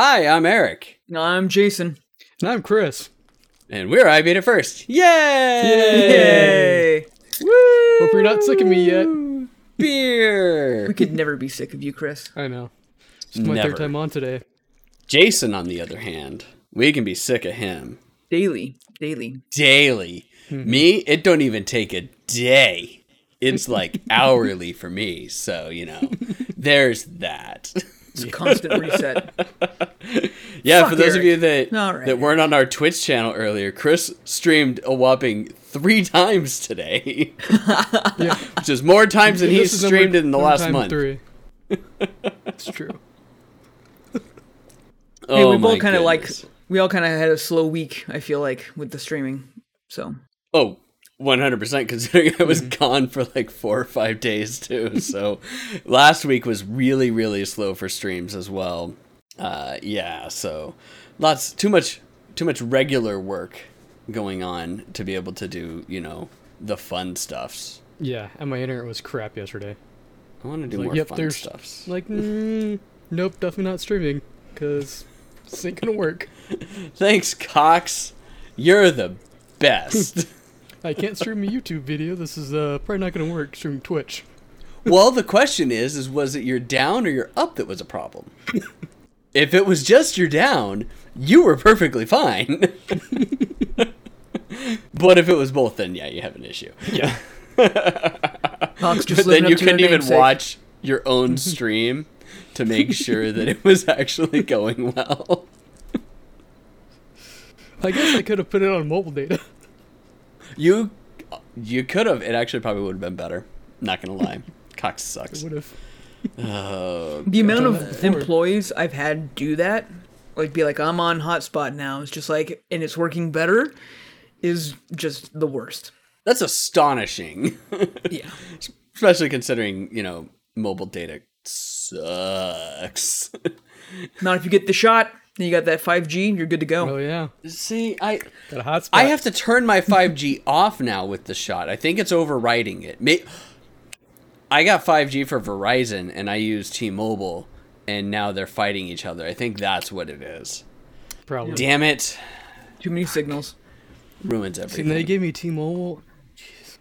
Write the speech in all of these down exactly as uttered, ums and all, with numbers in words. Hi, I'm Eric. I'm Jason. And I'm Chris. And we're I Beat It First. Yay! Yay! Yay! Woo! Hope you're not sick of me yet. Beer! We could never be sick of you, Chris. I know. It's my never. third time on today. Jason, on the other hand, we can be sick of him. Daily. Daily. Daily. Mm-hmm. Me, it don't even take a day. It's like hourly for me. So, you know, there's that. It's a constant reset. Yeah, Fuck for those Eric. of you that right. that weren't on our Twitch channel earlier, Chris streamed a whopping three times today, yeah. which is more times than he's streamed number, in the last month. Three. It's true. Hey, oh, we both kind of like we all kind of had a slow week. I feel like with the streaming, so oh. one hundred percent considering I was gone for like four or five days too. So last week was really, really slow for streams as well. Uh, yeah, so lots, too much, too much regular work going on to be able to do, you know, the fun stuffs. Yeah, and my internet was crap yesterday. I want to do like, more yep, fun stuffs. Like, mm, nope, definitely not streaming because this ain't going to work. Thanks, Cox. You're the best. I can't stream a YouTube video. This is uh, probably not going to work. Stream Twitch. Well, the question is, is was it your down or your up that was a problem? If it was just your down, you were perfectly fine. But if it was both, then yeah, you have an issue. Yeah. Fox just but then you couldn't even sake. watch your own stream to make sure that it was actually going well. I guess I could have put it on mobile data. You you could have. It actually probably would have been better. Not going to lie. Cox sucks. Would have. Uh, the amount of employees I've had do that, like be like, I'm on hotspot now. It's just like, and it's working better, is just the worst. That's astonishing. Yeah. Especially considering, you know, mobile data sucks. Not if you get the shot. You got that five G, you're good to go. Oh, yeah. See, I got a hotspot. I have to turn my five G off now with the shot. I think it's overriding it. May- I got five G for Verizon, and I use T-Mobile, and now they're fighting each other. I think that's what it is. Probably. Damn it. Too many signals. Ruins everything. See, they gave me T-Mobile. Jeez.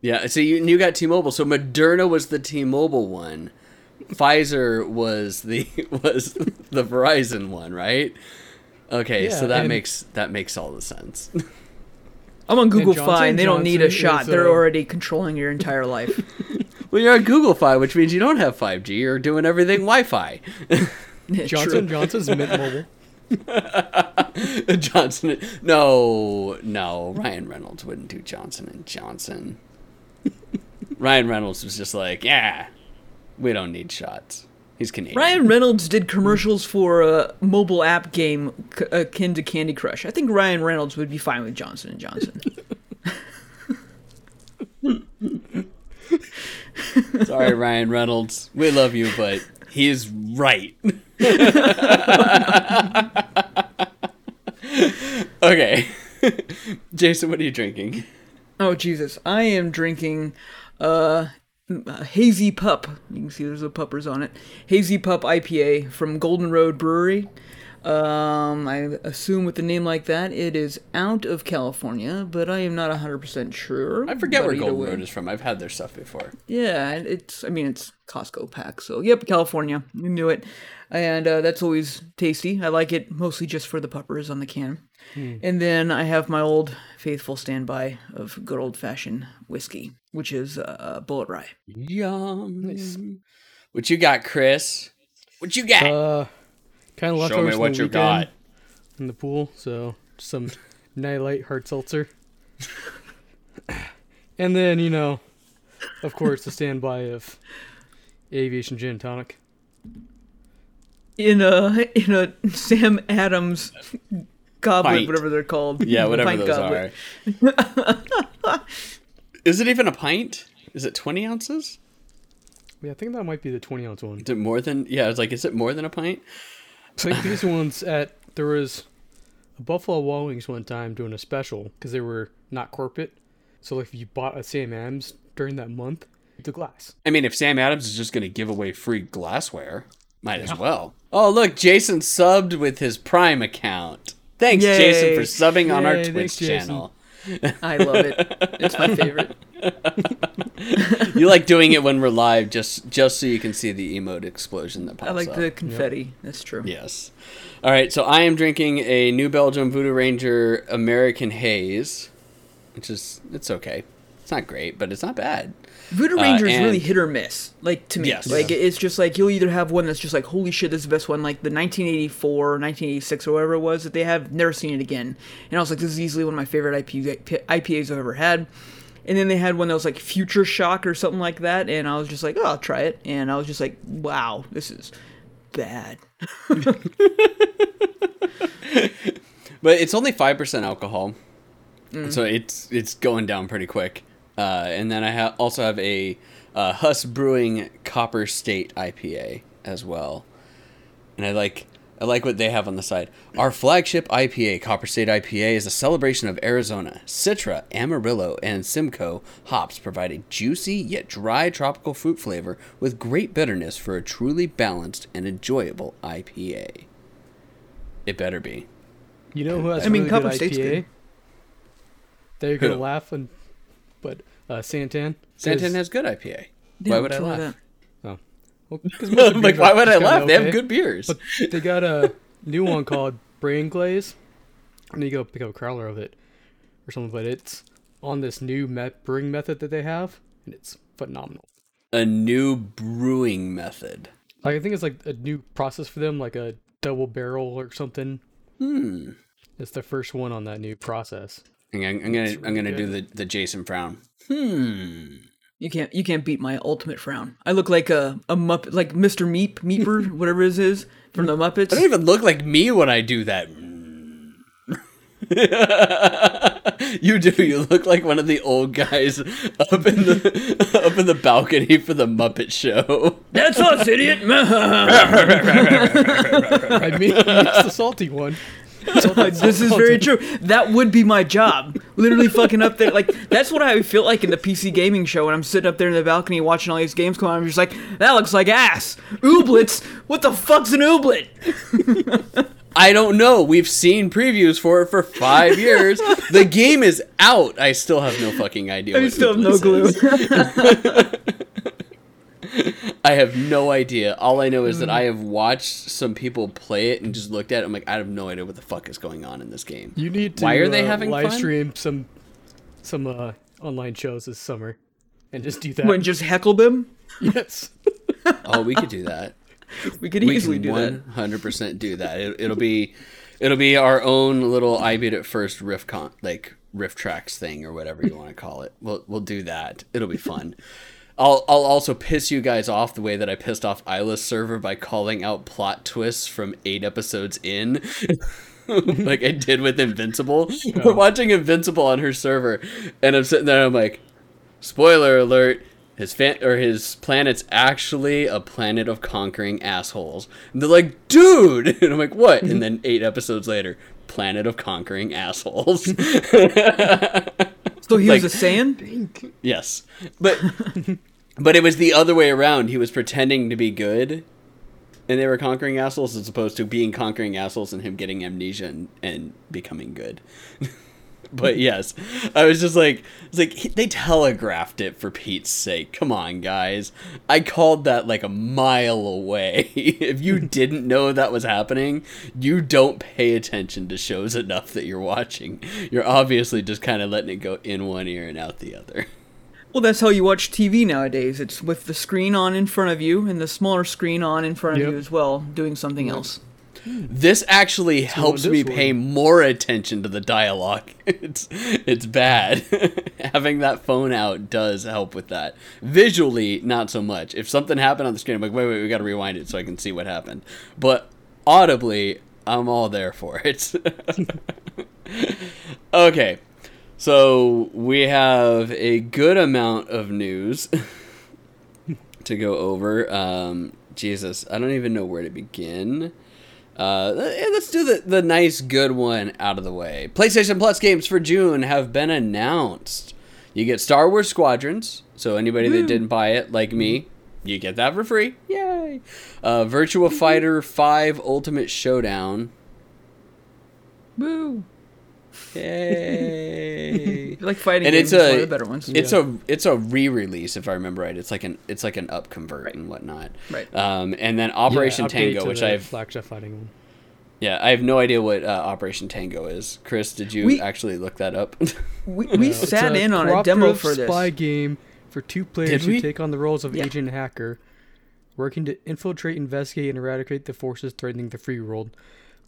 Yeah, so you, you got T-Mobile. So Moderna was the T-Mobile one. Pfizer was the was the Verizon one, right? Okay, yeah, so that makes that makes all the sense. I'm on Google Fi, and they don't Johnson need a shot. A... They're already controlling your entire life. Well, you're on Google Fi, which means you don't have five G. You're doing everything Wi-Fi. Johnson Johnson's Mint Mobile. Johnson, no, no. Ryan Reynolds wouldn't do Johnson and Johnson. Ryan Reynolds was just like, yeah. We don't need shots. He's Canadian. Ryan Reynolds did commercials for a mobile app game akin to Candy Crush. I think Ryan Reynolds would be fine with Johnson and Johnson. Sorry, Ryan Reynolds. We love you, but he is right. Okay. Jason, what are you drinking? Oh, Jesus. I am drinking... Uh, Uh, Hazy Pup. You can see there's the puppers on it. Hazy Pup I P A from Golden Road Brewery. Um, I assume with a name like that, it is out of California, but I am not one hundred percent sure. I forget where Golden way. Road is from. I've had their stuff before. Yeah, it's. I mean, it's Costco pack, so yep, California. You knew it. And uh, that's always tasty. I like it mostly just for the puppers on the can. Hmm. And then I have my old faithful standby of good old-fashioned whiskey, which is uh, Bullet Rye. Yum. Nice. What you got, Chris? What you got? Uh, kind of left over what you got in the pool, so some Nylite hard seltzer. And then, you know, of course, the standby of Aviation Gin Tonic. In a, in a Sam Adams... Goblet, pint. Whatever they're called. Yeah, whatever pint those goblet. Are. Is it even a pint? Is it twenty ounces? Yeah, I think that might be the twenty ounce one. Is it more than? Yeah, I was like, is it more than a pint? Like these ones at there was a Buffalo Wild Wings one time doing a special because they were not corporate. So like if you bought a Sam Adams during that month, it's a glass. I mean, if Sam Adams is just going to give away free glassware, Might as well. Oh, look, Jason subbed with his Prime account. Thanks, Yay. Jason, for subbing Yay, on our Twitch channel. I love it. It's my favorite. You like doing it when we're live, just just so you can see the emote explosion that pops up. I like up. the confetti. Yep. That's true. Yes. All right, so I am drinking a New Belgium Voodoo Ranger American Haze, which is, it's okay. It's not great, but it's not bad. Voodoo Ranger uh, is really hit or miss, like, to me. Yes. Like, yeah. It's just like, you'll either have one that's just like, holy shit, this is the best one, like the nineteen eighty-four, nineteen eighty-six, or whatever it was that they have, never seen it again. And I was like, this is easily one of my favorite I P, I P As I've ever had. And then they had one that was like Future Shock or something like that, and I was just like, oh, I'll try it. And I was just like, wow, this is bad. But it's only five percent alcohol, mm. so it's it's going down pretty quick. Uh, and then I ha- also have a uh, Huss Brewing Copper State I P A as well, and I like I like what they have on the side. Our flagship I P A, Copper State I P A, is a celebration of Arizona, Citra, Amarillo, and Simcoe hops, providing juicy yet dry tropical fruit flavor with great bitterness for a truly balanced and enjoyable I P A. It better be. You know who has I really mean, good Copper State's I P A? Good. They're gonna who? laugh and. But uh, Santan. Santan has good I P A. Damn, why would I laugh? Oh. Well, like, why would I laugh? They okay. have good beers. But they got a new one called Brain Glaze. And you go pick up a crowler of it or something. But it's on this new met- brewing method that they have. And it's phenomenal. A new brewing method. Like, I think it's like a new process for them, like a double barrel or something. Hmm. It's the first one on that new process. I'm gonna really I'm gonna good. do the, the Jason frown. Hmm. You can't you can't beat my ultimate frown. I look like a a Muppet, like Mister Meep, Meeper, whatever his is from the Muppets. I don't even look like me when I do that. You do. You look like one of the old guys up in the up in the balcony for the Muppet Show. That's us, idiot. I mean, it's the salty one. This is very true. That would be my job. Literally fucking up there. Like, that's what I feel like in the P C gaming show when I'm sitting up there in the balcony watching all these games come on. I'm just like, that looks like ass. Ooblets? What the fuck's an ooblet? I don't know. We've seen previews for it for five years. The game is out. I still have no fucking idea. I still have no clue. I have no idea. All I know is that I have watched some people play it and just looked at it. I'm like, I have no idea what the fuck is going on in this game. You need to Why are uh, they having live fun? stream some some uh, online shows this summer and just do that. When just heckle them? Yes. Oh, we could do that. We could easily we can do that. one hundred percent do that. It, it'll be it'll be our own little I beat it first riff con like riff tracks thing or whatever you want to call it. We'll we'll do that. It'll be fun. I'll I'll also piss you guys off the way that I pissed off Isla's server by calling out plot twists from eight episodes in, like I did with Invincible. Oh. We're watching Invincible on her server, and I'm sitting there and I'm like, spoiler alert, his fan or his planet's actually a planet of conquering assholes. And they're like, dude, and I'm like, what? And then eight episodes later, planet of conquering assholes. So he like, was a Saiyan? Yes. But but it was the other way around. He was pretending to be good, and they were conquering assholes, as opposed to being conquering assholes and him getting amnesia and, and becoming good. But yes, I was just like, it's like they telegraphed it, for Pete's sake. Come on, guys. I called that like a mile away. If you didn't know that was happening, you don't pay attention to shows enough that you're watching. You're obviously just kind of letting it go in one ear and out the other. Well, that's how you watch T V nowadays. It's with the screen on in front of you and the smaller screen on in front of yep. you as well, doing something yep. else. This actually it's helps me pay more attention to the dialogue. It's it's bad. Having that phone out does help with that. Visually, not so much. If something happened on the screen, I'm like, wait, wait, we got to rewind it so I can see what happened. But audibly, I'm all there for it. Okay, so we have a good amount of news to go over. Um, Jesus, I don't even know where to begin. Uh, let's do the, the nice good one out of the way. PlayStation Plus games for June have been announced. You get Star Wars Squadrons, so anybody Woo. that didn't buy it, like me, You get that for free. Yay. Uh, Virtua Fighter five Ultimate Showdown. Woo. Yay. Like fighting and games, it's a, one of the better ones. It's yeah. a it's a re-release if I remember right. It's like an it's like an up convert right. and whatnot. Right. Um, and then Operation yeah, Tango, which I've flagship fighting one. Yeah, I have no idea what uh, Operation Tango is. Chris, did you we, actually look that up? We, we no. sat it's in a on a demo for this spy game for two players who take on the roles of yeah. agent and hacker, working to infiltrate, investigate, and eradicate the forces threatening the free world.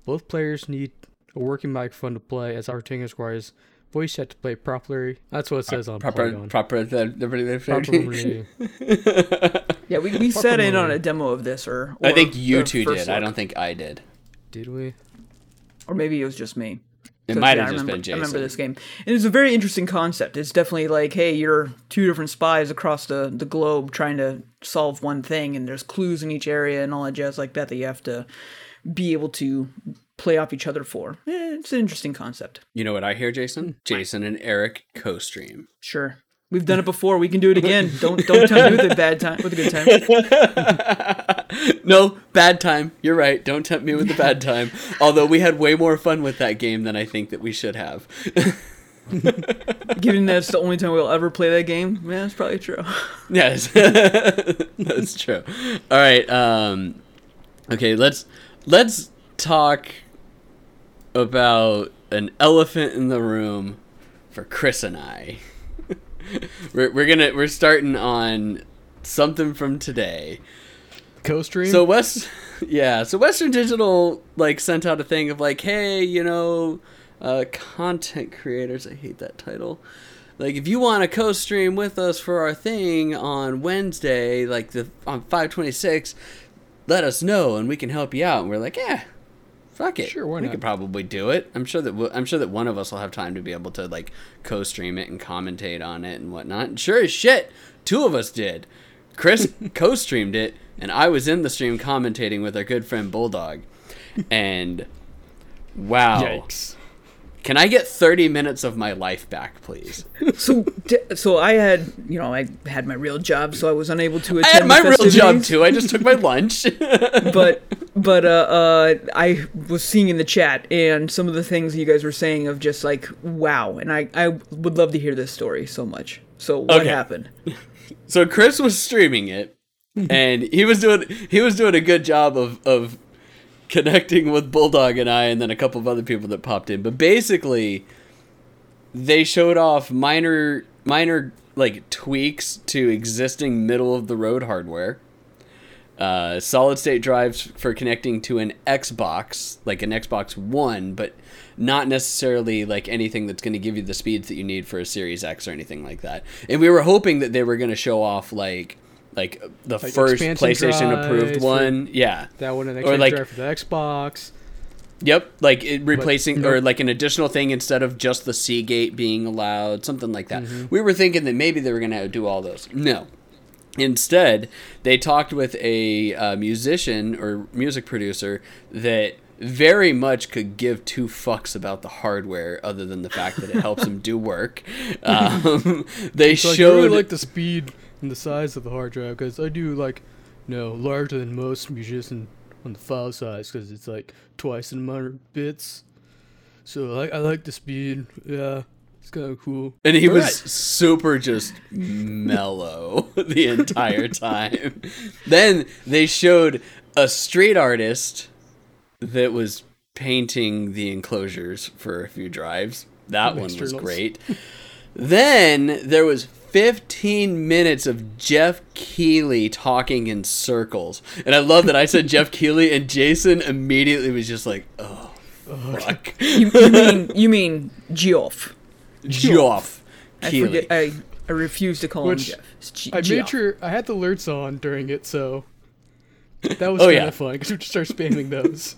Both players need a working microphone to play, as our team requires voice chat to play properly. That's what it says on proper, Polygon. Proper, the, the, the, proper yeah, we, we sat in on a demo of this, or, or I think you two did. Look. I don't think I did. Did we? Or maybe it was just me. It so, might yeah, have just remember, been Jason. I remember this game. And it's a very interesting concept. It's definitely like, hey, you're two different spies across the, the globe trying to solve one thing, and there's clues in each area and all that jazz like that that you have to be able to play off each other for. Eh, it's an interesting concept. You know what I hear, Jason? Jason and Eric co-stream. Sure. We've done it before. We can do it again. Don't don't tell me with a bad time with a good time. No, bad time. You're right. Don't tempt me with the bad time. Although we had way more fun with that game than I think that we should have. Given that's the only time we'll ever play that game, yeah, that's probably true. Yes, that's true. All right. Um, okay. Let's let's talk about an elephant in the room for Chris and I. We're we're gonna we're starting on something from today. Co-stream. So West, yeah. So Western Digital like sent out a thing of like, hey, you know, uh, content creators. I hate that title. Like, if you want to co-stream with us for our thing on Wednesday, like the on five twenty-six, let us know and we can help you out. And we're like, yeah, fuck it. Sure, why not? We could probably do it. I'm sure that we'll, I'm sure that one of us will have time to be able to like co-stream it and commentate on it and whatnot. And sure as shit, two of us did. Chris co-streamed it, and I was in the stream commentating with our good friend Bulldog. And wow, yikes! Can I get thirty minutes of my life back, please? So, so I had, you know, I had my real job, so I was unable to attend. I had my real job too. I just took my lunch, but. But uh, uh, I was seeing in the chat and some of the things you guys were saying of just like, wow. And I, I would love to hear this story so much. So what okay. happened? So Chris was streaming it and he was doing he was doing a good job of, of connecting with Bulldog and I and then a couple of other people that popped in. But basically, they showed off minor minor like tweaks to existing middle of the road hardware. Uh, solid state drives for connecting to an Xbox, like an Xbox One, but not necessarily like anything that's going to give you the speeds that you need for a Series X or anything like that. And we were hoping that they were going to show off like like the like first PlayStation approved one, yeah, that one, an expansion drive for the Xbox. Yep, like it replacing but, or like an additional thing instead of just the Seagate being allowed, something like that. Mm-hmm. We were thinking that maybe they were going to do all those. No. Instead, they talked with a uh, musician or music producer that very much could give two fucks about the hardware other than the fact that it helps him do work. Um, they it's showed... Like, I really like the speed and the size of the hard drive because I do, like, you know, larger than most musicians on the file size because it's, like, twice the amount of bits. So I, I like the speed, yeah. It's kind of cool. And he All was right. super just mellow the entire time. Then they showed a street artist that was painting the enclosures for a few drives. That, that one was great. Then there was fifteen minutes of Geoff Keighley talking in circles. And I love that I said Geoff Keighley and Jason immediately was just like, oh, fuck. You, you mean, you mean Geoff. Geoff Keighley. I, forget, I, I refuse to call Which him Geoff. G- I made sure I had the alerts on during it, so that was oh, kind yeah. of fun because we just started spamming those.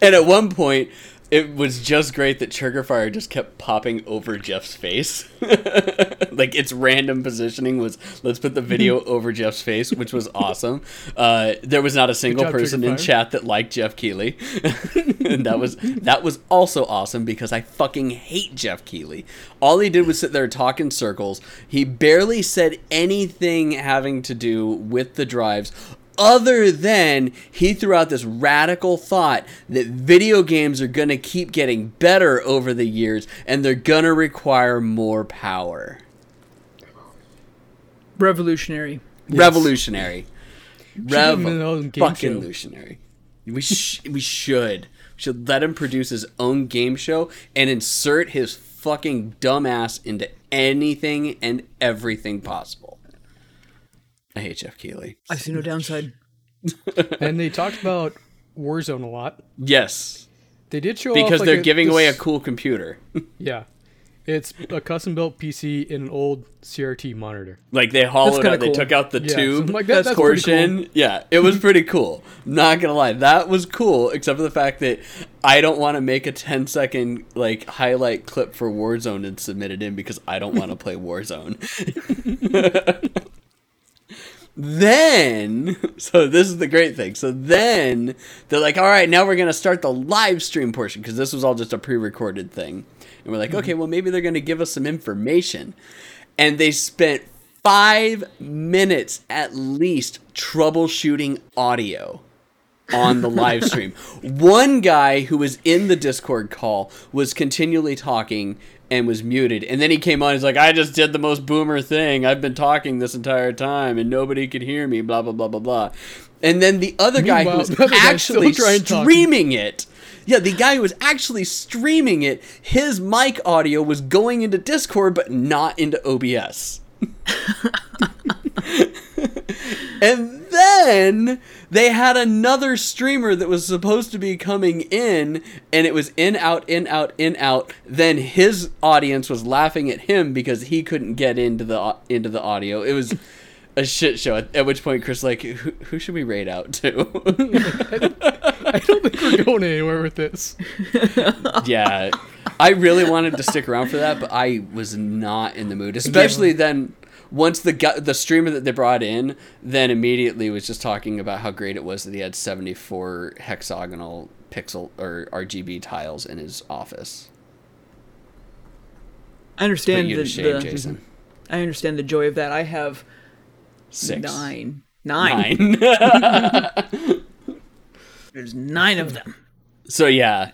And at one point, It was just great that Triggerfire just kept popping over Geoff's face. Like, its random positioning was, let's put the video over Geoff's face, which was awesome. Uh, there was not a single job, person in chat that liked Geoff Keighley. And that was that was also awesome because I fucking hate Geoff Keighley. All he did was sit there and talk in circles. He barely said anything having to do with the drives. Other than he threw out this radical thought that video games are going to keep getting better over the years and they're going to require more power. Revolutionary. Yes. Revolutionary. Revolutionary. Fucking revolutionary. We, sh- we should. We should let him produce his own game show and insert his fucking dumbass into anything and everything possible. I hate Geoff Keighley. I see no downside. And they talked about Warzone a lot. Yes. They did show off because they're giving away a cool computer. Yeah. It's a custom-built P C in an old C R T monitor. Like, they hollowed out, they took out the tube portion. Yeah, it was pretty cool. Not gonna lie, that was cool, except for the fact that I don't want to make a ten-second, like, highlight clip for Warzone and submit it in because I don't want to play Warzone. Then, so this is the great thing. So then they're like, all right, now we're going to start the live stream portion because this was all just a pre-recorded thing. And we're like, mm-hmm. okay, well, maybe they're going to give us some information. And they spent five minutes at least troubleshooting audio on the live stream. One guy who was in the Discord call was continually talking and was muted. And then he came on. He's like, I just did the most boomer thing. I've been talking this entire time and nobody could hear me, blah, blah, blah, blah, blah. And then the other guy who was actually streaming it. Yeah, the guy who was actually streaming it, his mic audio was going into Discord, but not into O B S. And then they had another streamer that was supposed to be coming in, and it was in, out, in, out, in, out. Then his audience was laughing at him because he couldn't get into the into the audio. It was a shit show. At, at which point, Chris like, who, who should we raid out to? I don't think we're going anywhere with this. Yeah. I really wanted to stick around for that, but I was not in the mood, especially then. Once the gu- the streamer that they brought in, then immediately was just talking about how great it was that he had seventy-four hexagonal pixel or R G B tiles in his office. I understand the, shame, the Jason. I understand the joy of that. I have six, nine, nine. nine. There's nine of them. So yeah,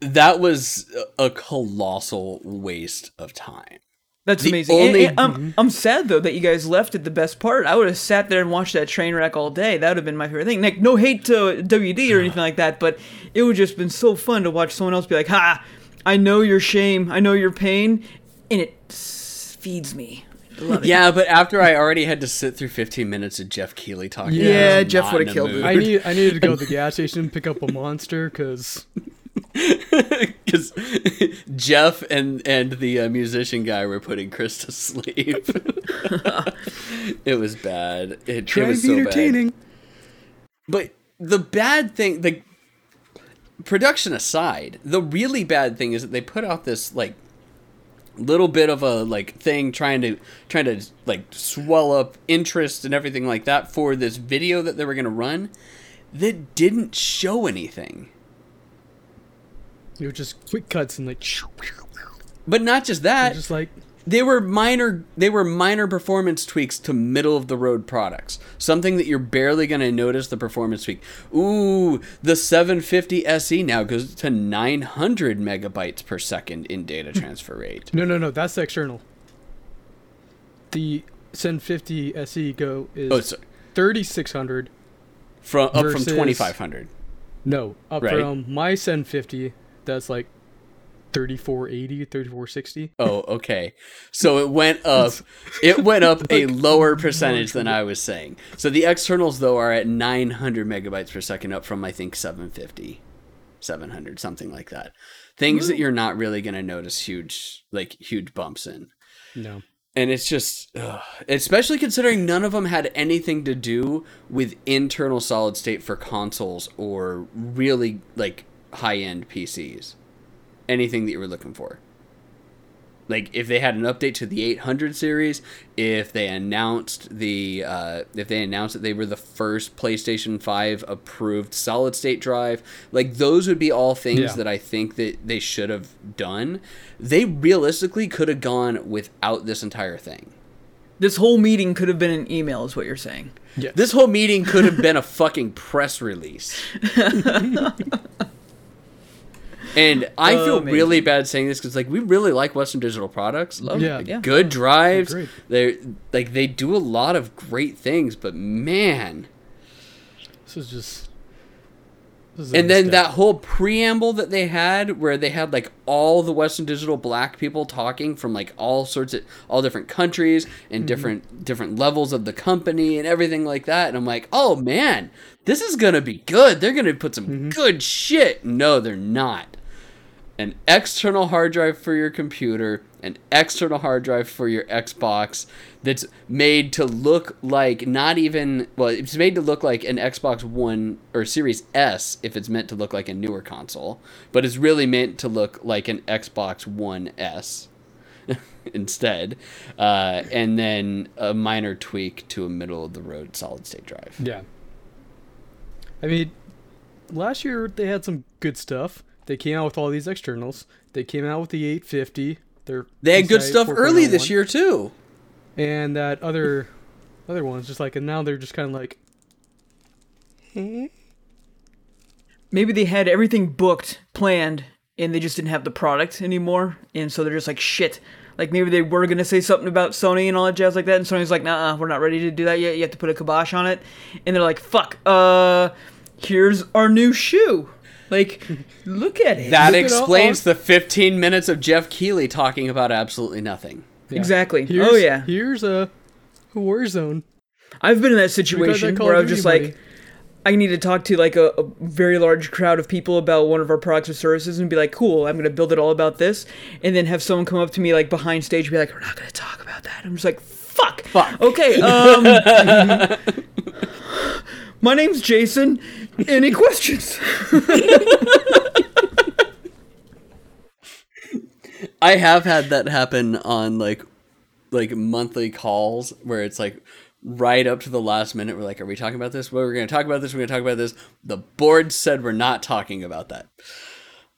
that was a colossal waste of time. That's the amazing. Only... And, and I'm, I'm sad, though, that you guys left at the best part. I would have sat there and watched that train wreck all day. That would have been my favorite thing. Like, no hate to W D or anything like that, but it would have just been so fun to watch someone else be like, ha, I know your shame, I know your pain, and it feeds me. I love it. Yeah, but after I already had to sit through fifteen minutes of Geoff Keighley talking. Yeah, Geoff would have killed me. I, need, I needed to go to the gas station and pick up a monster, because... Because Geoff and and the uh, musician guy were putting Chris to sleep. It was bad. It, Try it was so entertaining. Bad. But the bad thing, the production aside, the really bad thing is that they put out this like little bit of a like thing trying to trying to like swell up interest and everything like that for this video that they were going to run that didn't show anything. They were just quick cuts and like, but not just that. Just like they were minor, they were minor performance tweaks to middle of the road products. Something that you're barely going to notice the performance tweak. Ooh, the seven fifty S E now goes to nine hundred megabytes per second in data transfer rate. No, no, no, that's external. The seven fifty S E go is oh, thirty-six hundred from up versus, from twenty-five hundred. No, up right? From my seven fifty. That's like thirty-four eighty, thirty-four sixty. Oh, okay. So it went up. It went up a lower percentage than I was saying. So the externals, though, are at nine hundred megabytes per second, up from, I think, seven fifty, seven hundred, something like that. Things that you're not really going to notice huge, like huge bumps in. No. And it's just, ugh. Especially considering none of them had anything to do with internal solid state for consoles or really, like, high-end P Cs. anything that you were looking for. Like, if they had an update to the eight hundred series, if they announced the uh, if they announced that they were the first PlayStation five approved solid state drive, like, those would be all things yeah. that I think that they should have done. They realistically could have gone without this entire thing. This whole meeting could have been an email, is what you're saying. Yes. This whole meeting could have been a fucking press release. And I oh, feel amazing. really bad saying this because, like, we really like Western Digital products. Love yeah. Like, yeah. Good drives. They're like, they do a lot of great things, but man, this is just. This is and then mistake. That whole preamble that they had, where they had like all the Western Digital Black people talking from like all sorts of all different countries and mm-hmm. different different levels of the company and everything like that, and I'm like, oh man, this is gonna be good. They're gonna put some mm-hmm. good shit. No, they're not. An external hard drive for your computer, an external hard drive for your Xbox that's made to look like not even... Well, it's made to look like an Xbox One or Series S if it's meant to look like a newer console, but it's really meant to look like an Xbox One S instead, uh, and then a minor tweak to a middle-of-the-road solid-state drive. Yeah. I mean, last year they had some good stuff. They came out with all these externals. They came out with the eight fifty. They're they had good stuff early this year too. And that other other one's just like, and now they're just kind of like, hmm? Maybe they had everything booked, planned, and they just didn't have the product anymore. And so they're just like, shit. Like, maybe they were going to say something about Sony and all that jazz like that. And Sony's like, nah, we're not ready to do that yet. You have to put a kibosh on it. And they're like, fuck, uh, here's our new shoe. Like, look at it. That look explains the fifteen minutes of Geoff Keighley talking about absolutely nothing. Yeah. Exactly. Here's, oh, yeah. Here's a Warzone. I've been in that situation where I was just like, I need to talk to, like, a, a very large crowd of people about one of our products or services and be like, cool, I'm going to build it all about this. And then have someone come up to me, like, behind stage and be like, we're not going to talk about that. I'm just like, fuck. Fuck. Okay. Um... My name's Jason. Any questions? I have had that happen on like like monthly calls where it's like right up to the last minute. We're like, are we talking about this? Well, we're going to talk about this. We're going to talk about this. The board said we're not talking about that.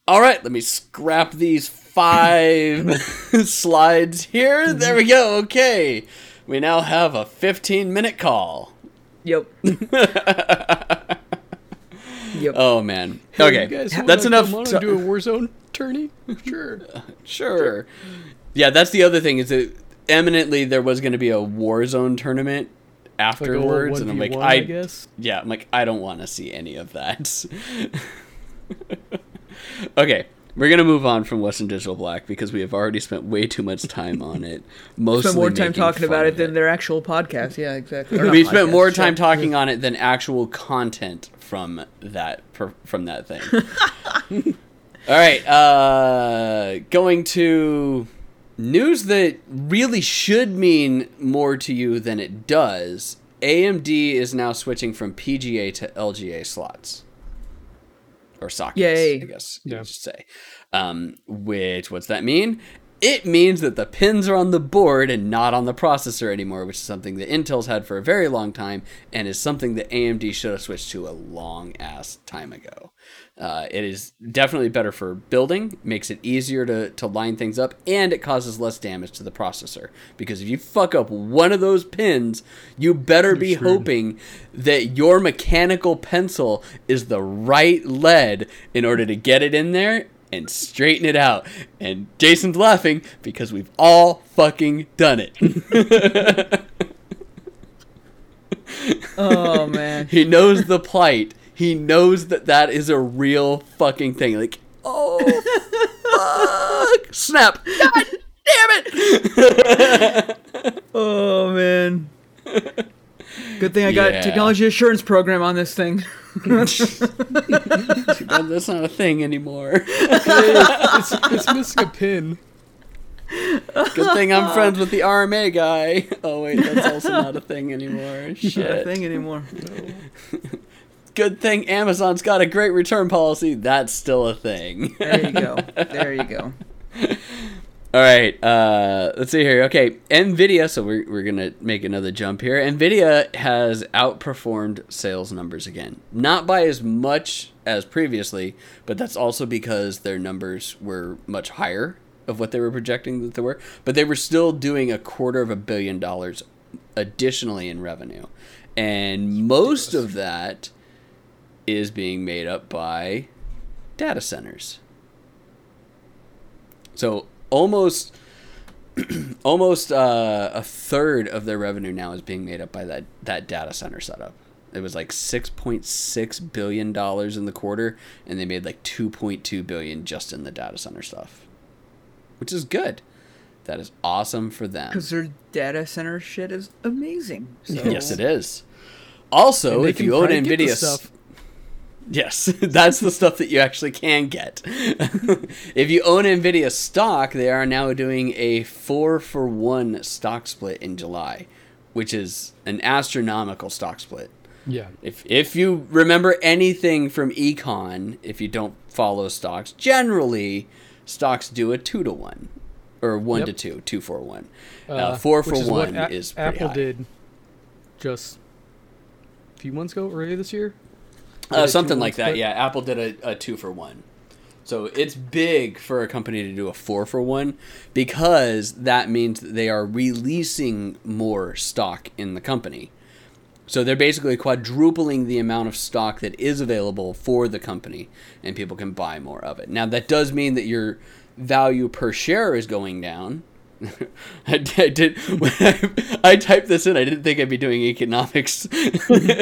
All right, let me scrap these five slides here. There we go. Okay. We now have a fifteen-minute call. Yep. Yep. Oh man. Okay. Hey, that's enough. Come on to do a Warzone tourney? Sure. Uh, sure. Sure. Yeah, that's the other thing is that eminently there was going to be a Warzone tournament afterwards, like and I'm like, I, I guess. Yeah, I'm like, I don't want to see any of that. Okay. We're going to move on from Western Digital Black because we have already spent way too much time on it. Mostly spent more time talking about it, it than their actual podcast. Yeah, exactly. We spent podcasts, more time sure. talking on it than actual content from that from that thing. All right. Uh, going to news that really should mean more to you than it does. A M D is now switching from P G A to L G A slots. Or sockets, Yay. I guess you yeah. should say. Um, which, what's that mean? It means that the pins are on the board and not on the processor anymore, which is something that Intel's had for a very long time and is something that A M D should have switched to a long-ass time ago. Uh, it is definitely better for building, makes it easier to, to line things up, and it causes less damage to the processor. Because if you fuck up one of those pins, you better You're be screwed. hoping that your mechanical pencil is the right lead in order to get it in there and straighten it out. And Jason's laughing because we've all fucking done it. Oh, man. He knows the plight. He knows that that is a real fucking thing. Like, oh, fuck. Snap. God damn it. Oh, man. Good thing I got yeah. a technology assurance program on this thing. That's not a thing anymore. It's, it's missing a pin. Good thing I'm friends with the R M A guy. Oh, wait, that's also not a thing anymore. Shit. Not a thing anymore. No. good thing Amazon's got a great return policy. That's still a thing. There you go. There you go. All right. Uh, let's see here. Okay. NVIDIA. So we're, we're going to make another jump here. NVIDIA has outperformed sales numbers again. Not by as much as previously, but that's also because their numbers were much higher of what they were projecting that they were. But they were still doing a quarter of a billion dollars additionally in revenue. And most of that is being made up by data centers. So almost almost uh, a third of their revenue now is being made up by that, that data center setup. It was like six point six billion dollars in the quarter, and they made like two point two billion dollars just in the data center stuff, which is good. That is awesome for them. Because their data center shit is amazing. So. Yes, it is. Also, if you own NVIDIA stuff. Yes, that's the stuff that you actually can get. If you own NVIDIA stock, they are now doing a four for one stock split in July, which is an astronomical stock split. Yeah. If if you remember anything from econ, if you don't follow stocks, generally stocks do a two to one. Or one yep. to two, two for one. Uh, uh, four for is one a- is pretty Apple high. Did just a few months ago, earlier this year? Uh, something like that, split? yeah. Apple did a, a two for one. So it's big for a company to do a four for one because that means they are releasing more stock in the company. So they're basically quadrupling the amount of stock that is available for the company, and people can buy more of it. Now, that does mean that you're... value per share is going down. I, I did when I, I typed this in, I didn't think I'd be doing economics,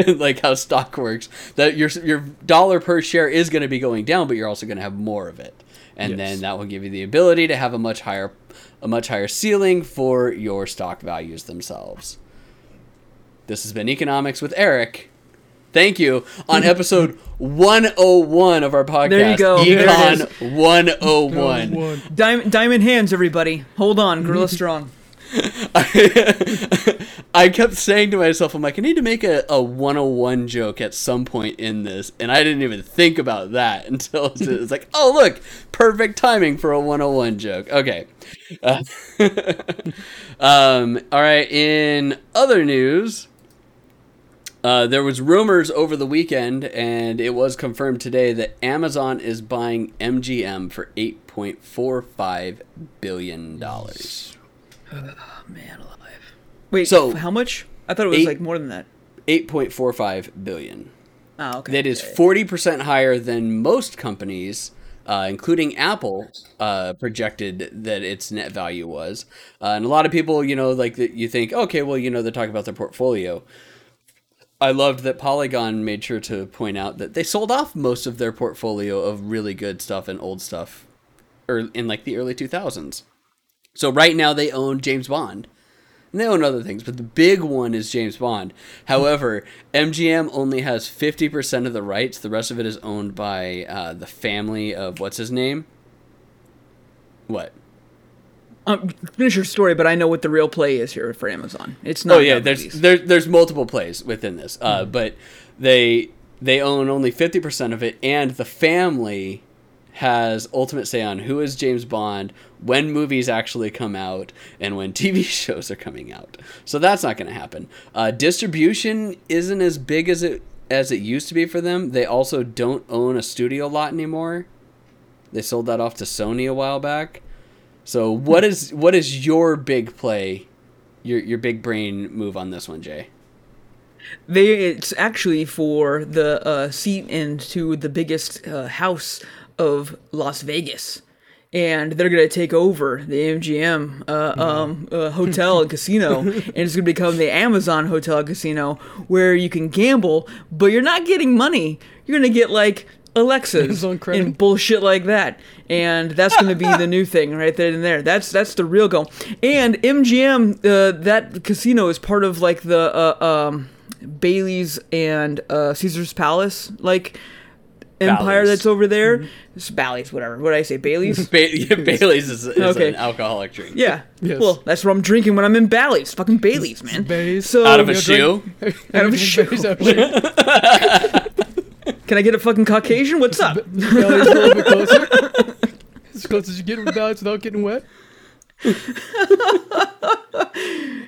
like how stock works. That your your dollar per share is going to be going down, but you're also going to have more of it, and yes. then that will give you the ability to have a much higher a much higher ceiling for your stock values themselves. This has been Economics with Eric. Thank you. On episode one oh one of our podcast. There you go. Econ one oh one. Diamond, diamond hands, everybody. Hold on. Gorilla strong. I, I kept saying to myself, I'm like, I need to make a, a one oh one joke at some point in this. And I didn't even think about that until it was like, oh, look, perfect timing for a one oh one joke. Okay. Uh, um, all right. In other news... Uh, there was rumors over the weekend, and it was confirmed today that Amazon is buying M G M for eight point four five billion dollars. Oh, man alive. Wait, so how much? I thought it was eight, like more than that. eight point four five billion dollars. Oh, okay. That is forty percent higher than most companies, uh, including Apple, uh, projected that its net value was. Uh, and a lot of people, you know, like the, you think, okay, well, you know, they're talking about their portfolio. I loved that Polygon made sure to point out that they sold off most of their portfolio of really good stuff and old stuff or in like the early two thousands. So right now they own James Bond and they own other things, but the big one is James Bond. However, M G M only has fifty percent of the rights. The rest of it is owned by uh, the family of what's his name? What? Um, finish your story, but I know what the real play is here for Amazon. It's not. Oh yeah, there's there, there's multiple plays within this, uh, mm-hmm. but they they own only fifty percent of it, and the family has ultimate say on who is James Bond, when movies actually come out, and when T V shows are coming out. So that's not going to happen. Uh, distribution isn't as big as it as it used to be for them. They also don't own a studio lot anymore. They sold that off to Sony a while back. So what is what is your big play, your your big brain move on this one, Jay? They it's actually for the uh, seat into the biggest uh, house of Las Vegas, and they're gonna take over the M G M uh, um, uh, hotel and casino, and it's gonna become the Amazon hotel and casino where you can gamble, but you're not getting money. You're gonna get like. Alexas and bullshit like that, and that's going to be the new thing right there and there. That's that's the real goal. And M G M, uh, that casino is part of like the uh, um, Bally's and uh, Caesar's Palace like empire Bally's. That's over there. Mm-hmm. It's Bally's, whatever. What did I say? Bally's. ba- yeah, Bally's is, is okay. An alcoholic drink. Yeah. Yes. Well, that's what I'm drinking when I'm in Bally's. Fucking Bally's, man. Bally's. So out of a shoe. Out of a shoe. Can I get a fucking Caucasian? What's up? No, it's a little bit closer. As close as you get with balance without getting wet.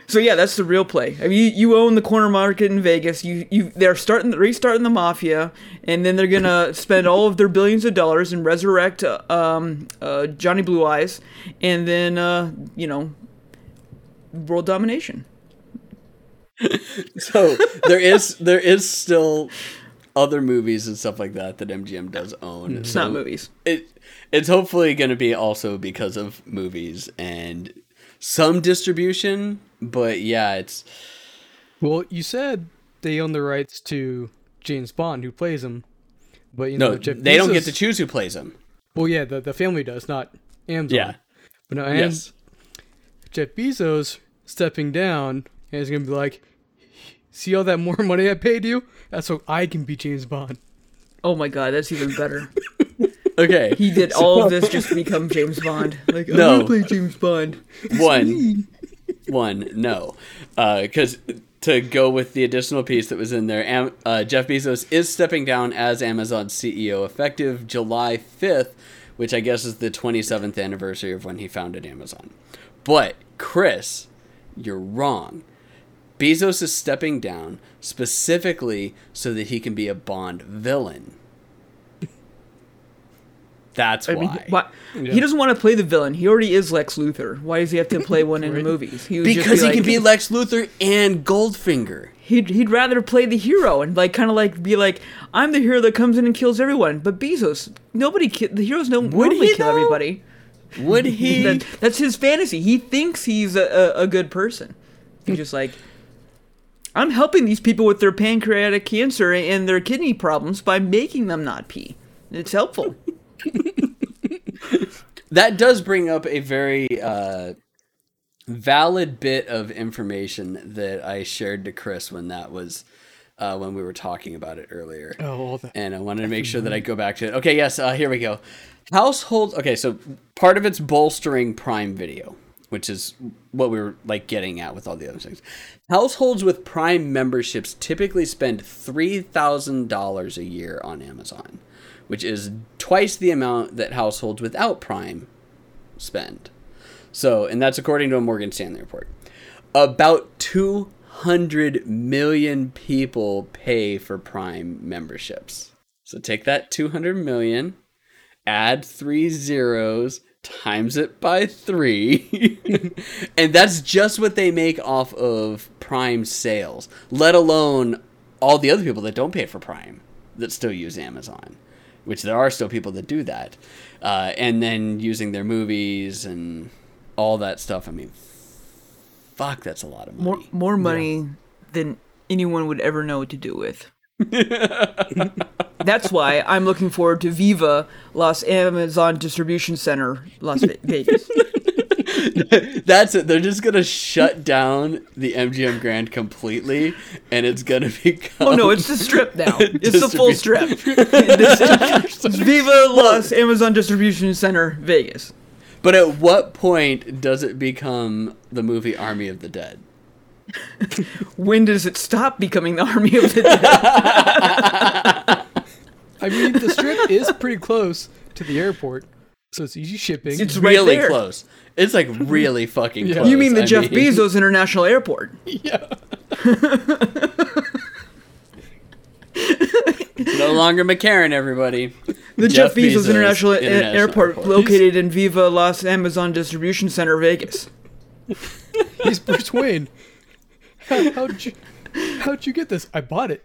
So yeah, that's the real play. I mean, you, you own the corner market in Vegas. You you they're starting restarting the mafia, and then they're gonna spend all of their billions of dollars and resurrect uh, um, uh, Johnny Blue Eyes, and then uh, you know, world domination. So there is there is still other movies and stuff like that that M G M does own. It's so not movies. It it's hopefully going to be also because of movies and some distribution, but yeah, it's well, you said they own the rights to James Bond, who plays him, but you know no, Jeff they Bezos, don't get to choose who plays him. Well, yeah, the the family does, not Amazon. Yeah, but no, yes. Jeff Bezos stepping down. And he's going to be like, see all that more money I paid you? That's so I can be James Bond. Oh my God, that's even better. Okay. He did so, all of this just to become James Bond. Like, no. I'm going to play James Bond. It's one. One, no. Because uh, to go with the additional piece that was in there, Am- uh, Jeff Bezos is stepping down as Amazon's C E O effective July fifth, which I guess is the twenty-seventh anniversary of when he founded Amazon. But, Chris, you're wrong. Bezos is stepping down specifically so that he can be a Bond villain. That's I why. Mean, why yeah. He doesn't want to play the villain. He already is Lex Luthor. Why does he have to play one in the movies? He because just be he like, can be Lex Luthor and Goldfinger. He'd, he'd rather play the hero and like kind of like be like, I'm the hero that comes in and kills everyone. But Bezos, nobody ki- the heroes don't Would normally he, kill though? everybody. Would he? That, that's his fantasy. He thinks he's a, a, a good person. He's just like, I'm helping these people with their pancreatic cancer and their kidney problems by making them not pee. It's helpful. That does bring up a very uh, valid bit of information that I shared to Chris when that was uh, when we were talking about it earlier. Oh, all that. And I wanted to make sure that I go back to it. Okay, yes, uh, here we go. Household. Okay, so part of it's bolstering Prime Video, which is what we were like getting at with all the other things. Households with Prime memberships typically spend three thousand dollars a year on Amazon, which is twice the amount that households without Prime spend. So, and that's according to a Morgan Stanley report. About two hundred million people pay for Prime memberships. So take that two hundred million. Add three zeros, times it by three, and that's just what they make off of Prime sales, let alone all the other people that don't pay for Prime that still use Amazon, which there are still people that do that, uh, and then using their movies and all that stuff. I mean, fuck, that's a lot of money. More, more money yeah. than anyone would ever know what to do with. That's why I'm looking forward to Viva Los Amazon Distribution Center, Las Vegas. That's it. They're just going to shut down the M G M Grand completely, and it's going to become... Oh, no, it's the strip now. It's the full strip. Viva Los Amazon Distribution Center, Vegas. But at what point does it become the movie Army of the Dead? When does it stop becoming the Army of the Dead? I mean, the strip is pretty close to the airport, so it's easy shipping. It's really right close. It's like really fucking yeah. close. You mean the I Jeff mean... Bezos International Airport? Yeah. No longer McCarran, everybody. The Jeff, Jeff Bezos, Bezos International, International Airport, Airport located in Viva Los Amazon Distribution Center, Vegas. He's Bruce Wayne. How, how'd, you, how'd you get this? I bought it.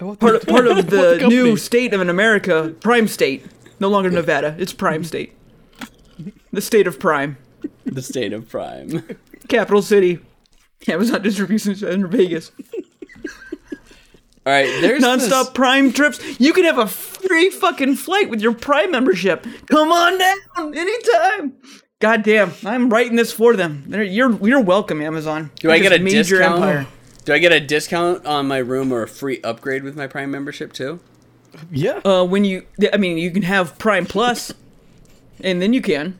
I bought part, part of the, the new state of an America, Prime State. No longer Nevada. It's Prime State. The state of Prime. The state of Prime. Capital City. Amazon Distribution Center, Vegas. All right, there's non-stop this. Prime trips. You can have a free fucking flight with your Prime membership. Come on down anytime. God damn, I'm writing this for them. They're, you're you're welcome, Amazon. Do I get a discount? Empire. Do I get a discount on my room or a free upgrade with my Prime membership too? Yeah. Uh, when you, I mean, you can have Prime Plus, and then you can.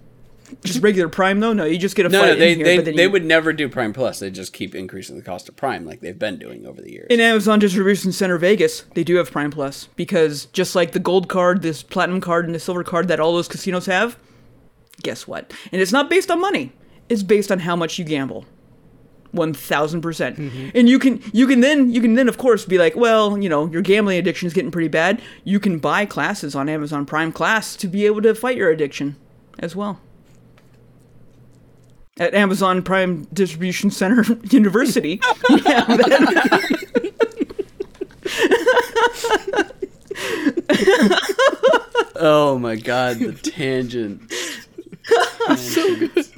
Just regular Prime, though? No, you just get a no, fight no, they, in here. They, but then they you... would never do Prime Plus. They just keep increasing the cost of Prime like they've been doing over the years. In Amazon Distribution Center Vegas, they do have Prime Plus. Because just like the gold card, this platinum card, and the silver card that all those casinos have, guess what? And it's not based on money. It's based on how much you gamble. one thousand percent. Mm-hmm. And you can you can then, you can then of course, be like, well, you know, your gambling addiction is getting pretty bad. You can buy classes on Amazon Prime Class to be able to fight your addiction as well. At Amazon Prime Distribution Center University. Yeah, that... Oh my god, the tangent. So good.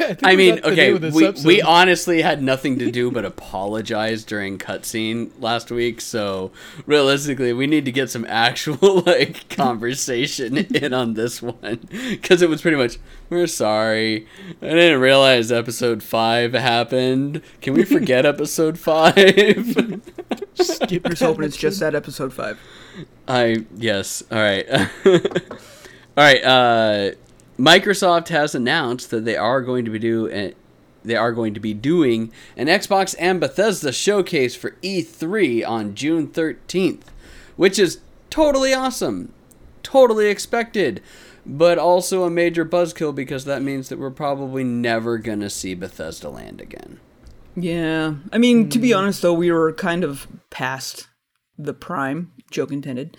I, I mean, okay, we, we honestly had nothing to do but apologize during cutscene last week, so realistically, we need to get some actual, like, conversation in on this one, because it was pretty much, we're sorry, I didn't realize episode five happened, can we forget episode five? Skip Just hoping it's just that episode five. I, yes, alright. Alright, uh... Microsoft has announced that they are going to be do a, they are going to be doing an Xbox and Bethesda showcase for E three on June thirteenth, which is totally awesome, totally expected, but also a major buzzkill because that means that we're probably never going to see Bethesda land again. Yeah. I mean, to be honest, though, we were kind of past the prime, joke intended,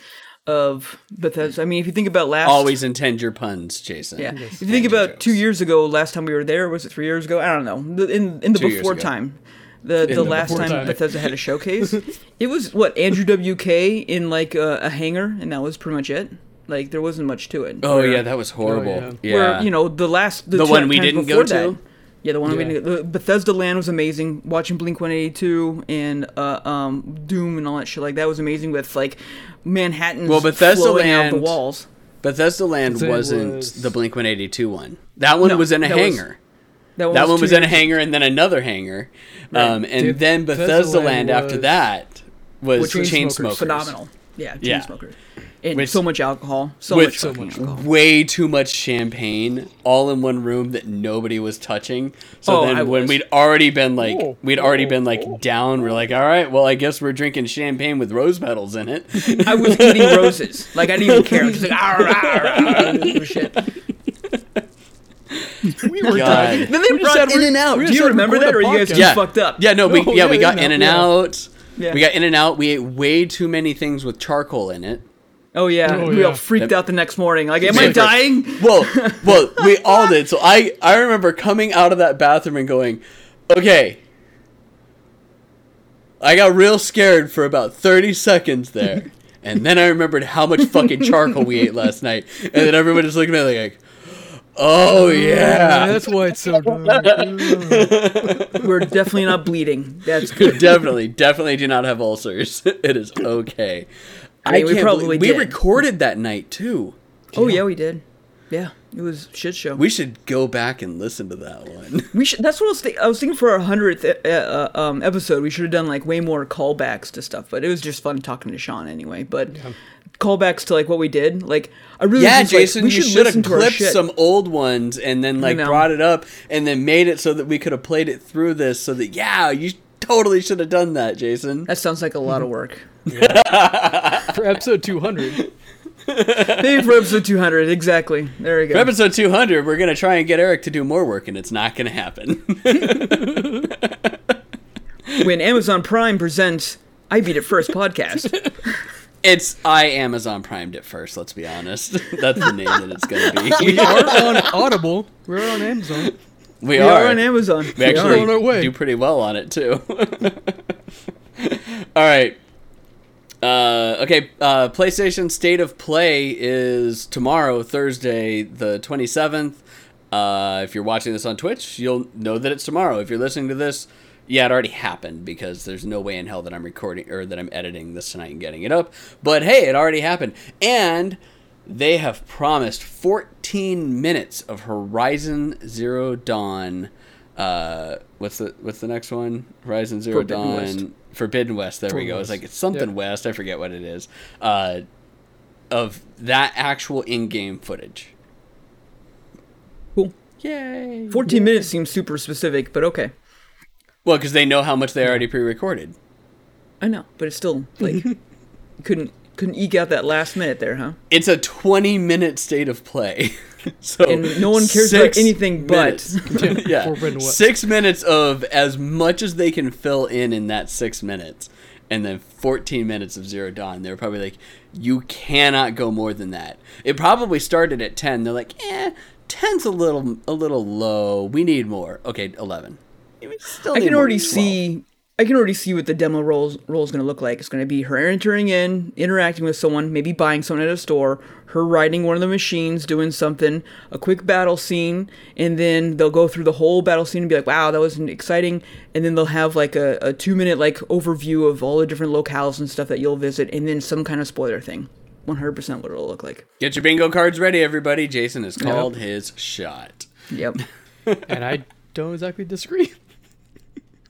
of Bethesda. I mean, if you think about last... Always intend your puns, Jason. Yeah. Yes. If you think about jokes. two years ago, last time we were there, was it three years ago? I don't know. In in the two before time. The the, the last time, time Bethesda had a showcase. It was, what, Andrew W K in, like, a, a hangar, and that was pretty much it. Like, there wasn't much to it. Oh, where, yeah, that was horrible. Oh, yeah. Where, you know, the last... The, the one we didn't go that, to? Yeah, the one yeah. we didn't go to. Bethesda Land was amazing. Watching Blink one eighty-two and uh, um, Doom and all that shit, like, that was amazing with, like... Manhattan's well, Bethesda flowing Land, out the walls. Bethesda Land wasn't was... the Blink one eighty-two one. That one no, was in a that hangar. Was, that one, that was, one was in a hangar and then another hangar. Right. Um, and Dude, then Bethesda, Bethesda Land was... after that was Chainsmokers. Phenomenal. Yeah, Chainsmokers. Yeah. And with, so much alcohol. So with much so much alcohol. Way too much champagne all in one room that nobody was touching. So oh, then I when was. we'd already been like oh, we'd already oh, been like oh. down, we're like, all right, well I guess we're drinking champagne with rose petals in it. I was eating roses. Like I didn't even care. I was just like arr, arr, arr, shit. We were done. Then they we brought In and Out. Do you remember that or podcast? you guys just yeah. fucked up? Yeah, no, we oh, yeah, yeah, we got In and Out. Yeah. We got In and Out. We ate way too many things with charcoal in it. Oh yeah, oh, we yeah. all freaked out the next morning. Like, am I dying? Well, well, we all did. So I, I remember coming out of that bathroom and going, okay. I got real scared for about thirty seconds there, and then I remembered how much fucking charcoal we ate last night, and then everyone just looked at me like, oh yeah, that's why it's so dark. We're definitely not bleeding. That's good. Definitely, definitely do not have ulcers. It is okay. I mean, I we probably believe, we recorded that night too. Oh yeah. yeah, we did. Yeah, it was a shit show. We should go back and listen to that one. We should. That's what I was thinking. I was thinking for our hundredth uh, um, episode, we should have done like way more callbacks to stuff. But it was just fun talking to Sean anyway. But yeah. callbacks to like what we did. Like I really yeah, just, Jason, like, we should you should have clipped some old ones and then like brought it up and then made it so that we could have played it through this. So that yeah, you totally should have done that, Jason. That sounds like a lot of work. Yeah. For episode two hundred. Maybe for episode two hundred, exactly. There we go. For episode two hundred, we're going to try and get Eric to do more work, and it's not going to happen. When Amazon Prime presents I Beat It First podcast. It's I Amazon Primed It First, let's be honest. That's the name that it's going to be. We are on Audible. We're on Amazon. We, we are. are on Amazon. We, we actually are on our way. do pretty well on it, too. All right. Uh, okay, uh, PlayStation State of Play is tomorrow, Thursday, the twenty-seventh. Uh, if you're watching this on Twitch, you'll know that it's tomorrow. If you're listening to this, yeah, it already happened because there's no way in hell that I'm recording or that I'm editing this tonight and getting it up. But hey, it already happened. And they have promised fourteen minutes of Horizon Zero Dawn. Uh, what's the what's the next one? Horizon Zero Forbidden Dawn. West. Forbidden West. There Forbidden we go. It's like it's something yeah. West. I forget what it is. Uh, of that actual in-game footage. Yay. fourteen Yay. minutes seems super specific, but okay. Well, because they know how much they already pre-recorded. I know, but it's still, like, couldn't couldn't eke out that last minute there, huh? It's a twenty-minute state of play. So and no one cares about anything minutes. but... yeah. yeah. Six minutes of as much as they can fill in in that six minutes. And then fourteen minutes of Zero Dawn. They were probably like, you cannot go more than that. It probably started at ten. They're like, eh, ten's a little a little low. We need more. Okay, eleven. Still I can already see I can already see what the demo role's role's going to look like. It's going to be her entering in, interacting with someone, maybe buying something at a store, her riding one of the machines, doing something, a quick battle scene, and then they'll go through the whole battle scene and be like, wow, that was exciting, and then they'll have like a, a two-minute like overview of all the different locales and stuff that you'll visit, and then some kind of spoiler thing. one hundred percent what it'll look like. Get your bingo cards ready, everybody. Jason has called yep. his shot. Yep. And I don't exactly disagree.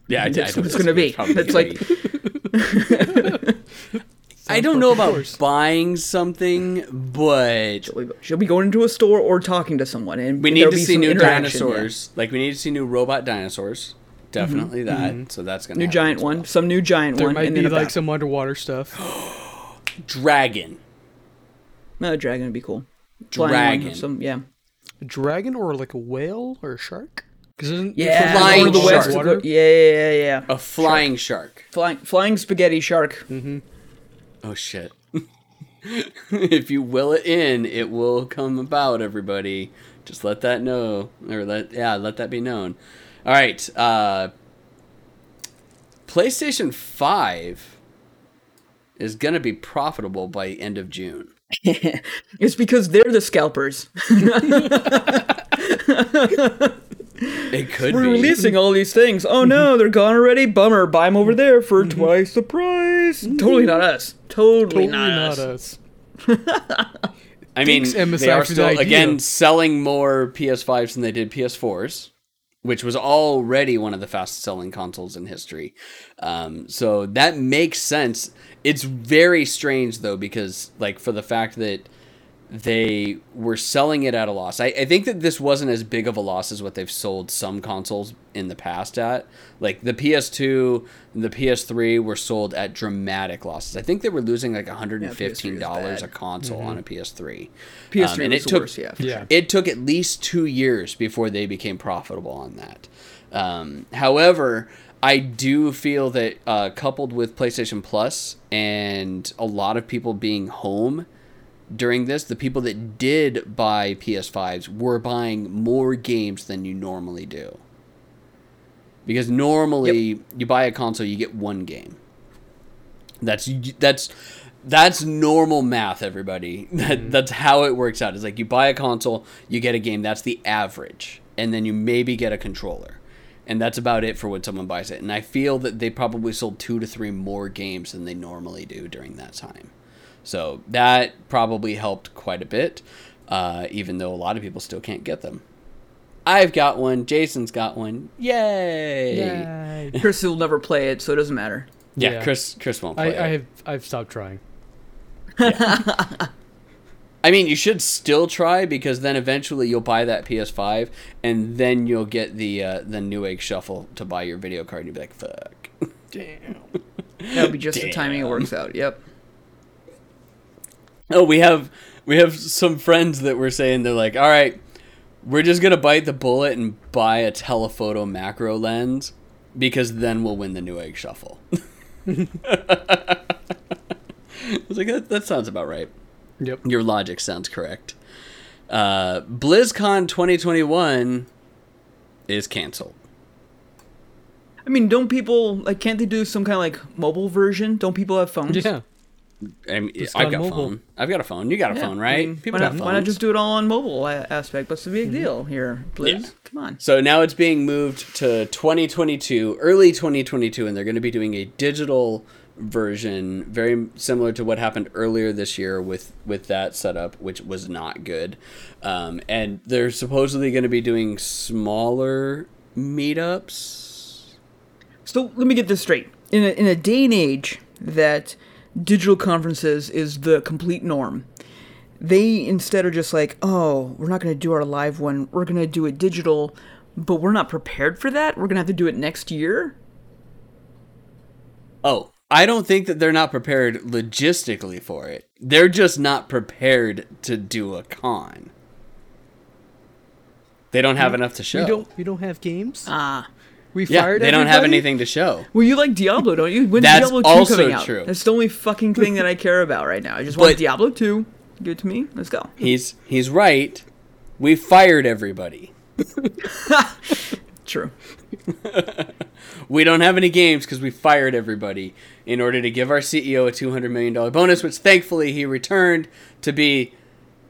Yeah, it's, I, I it's, it's going to be. It's like I don't know about course. buying something, but she'll be, she'll be going into a store or talking to someone, and we need to see new dinosaurs. Yeah. Like we need to see new robot dinosaurs. Definitely mm-hmm. that. Mm-hmm. So that's going to new giant well. one. Some new giant there one. There might and be then like some underwater stuff. Dragon. No, dragon would be cool. Dragon. One, some, yeah. A dragon or like a whale or a shark. Yeah, flying the shark. Water? Yeah, yeah, yeah, yeah. A flying shark. shark. Flying, flying spaghetti shark. Mm-hmm. Oh shit! If you will it in, it will come about. Everybody, just let that know, or let yeah, let that be known. All right. Uh, PlayStation five is gonna be profitable by end of June. It's because they're the scalpers. It could We're be. We're releasing all these things. Oh no, they're gone already. Bummer. Buy them over there for mm-hmm. twice the price. Mm-hmm. Totally not us. Totally, totally not us. Not us. I mean, they are still, idea. again, selling more P S fives than they did P S fours, which was already one of the fastest selling consoles in history. Um, so that makes sense. It's very strange, though, because, like, for the fact that they were selling it at a loss. I, I think that this wasn't as big of a loss as what they've sold some consoles in the past at. Like the P S two and the P S three were sold at dramatic losses. I think they were losing like one hundred fifteen dollars yeah, a console mm-hmm. on a P S three. P S three um, and was it took, worse, yeah, yeah. Sure. It took at least two years before they became profitable on that. Um, however, I do feel that uh, coupled with PlayStation Plus and a lot of people being home during this, the people that did buy P S fives were buying more games than you normally do. Because normally yep. you buy a console, you get one game. That's that's that's normal math, everybody. That, mm-hmm. That's how it works out. It's like you buy a console, you get a game. That's the average. And then you maybe get a controller. And that's about it for when someone buys it. And I feel that they probably sold two to three more games than they normally do during that time. So that probably helped quite a bit, uh, even though a lot of people still can't get them. I've got one. Jason's got one. Yay! Yay. Chris will never play it, so it doesn't matter. Yeah, yeah. Chris Chris won't play I, it. I have, I've stopped trying. Yeah. I mean, you should still try, because then eventually you'll buy that P S five, and then you'll get the, uh, the Newegg Shuffle to buy your video card, and you'll be like, fuck. Damn. That would be just Damn. the timing it works out. Yep. Oh, we have we have some friends that were saying, they're like, all right, we're just going to bite the bullet and buy a telephoto macro lens, because then we'll win the Newegg Shuffle. I was like, that, that sounds about right. Yep. Your logic sounds correct. Uh, BlizzCon twenty twenty-one is canceled. I mean, don't people, like, can't they do some kind of, like, mobile version? Don't people have phones? Yeah. I mean, I've got a phone. I've got a phone. You got a yeah, phone, right? I mean, People why, not, why not just do it all on mobile aspect? What's the big mm-hmm. deal here, Blizz? Yeah. Come on. So now it's being moved to twenty twenty-two, early twenty twenty-two, and they're going to be doing a digital version, very similar to what happened earlier this year with, with that setup, which was not good. Um, and they're supposedly going to be doing smaller meetups. So let me get this straight. In a, in a day and age that digital conferences is the complete norm, They instead are just like, oh, we're not going to do our live one. We're going to do it digital, but we're not prepared for that. We're going to have to do it next year. Oh, I don't think that they're not prepared logistically for it. They're just not prepared to do a con. They don't have we, enough to show. We don't, we don't have games? Ah. We yeah, fired they everybody? Don't have anything to show. Well, you like Diablo, don't you? When's That's Diablo two also coming out? True. That's the only fucking thing that I care about right now. I just want but, Diablo two. Give it to me. Let's go. He's he's right. We fired everybody. True. We don't have any games because we fired everybody in order to give our C E O a two hundred million dollars bonus, which thankfully he returned to be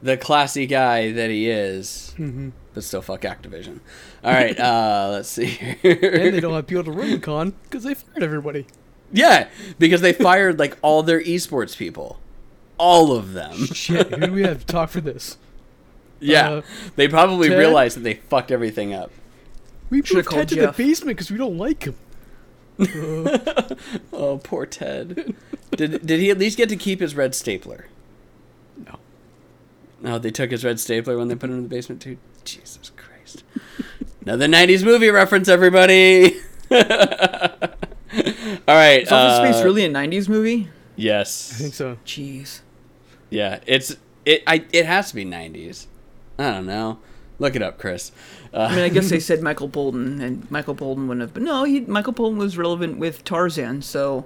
the classy guy that he is. Mm-hmm. But still, fuck Activision. All right, uh, let's see here. And they don't appeal to Rubicon because they fired everybody. Yeah, because they fired like all their esports people. All of them. Shit, who do we have to talk for this? Yeah, uh, they probably Ted? realized that they fucked everything up. We should Ted to Geoff. the basement because we don't like him. Uh. Oh, poor Ted. Did did he at least get to keep his red stapler? No. No, oh, they took his red stapler when they put him in the basement too. Jesus Christ! Another nineties movie reference, everybody. All right. Is Office uh, Space really a nineties movie? Yes. I think so. Jeez. Yeah, it's it. I it has to be nineties. I don't know. Look it up, Chris. Uh, I mean, I guess they said Michael Bolton, and Michael Bolton wouldn't have. But no, he Michael Bolton was relevant with Tarzan, so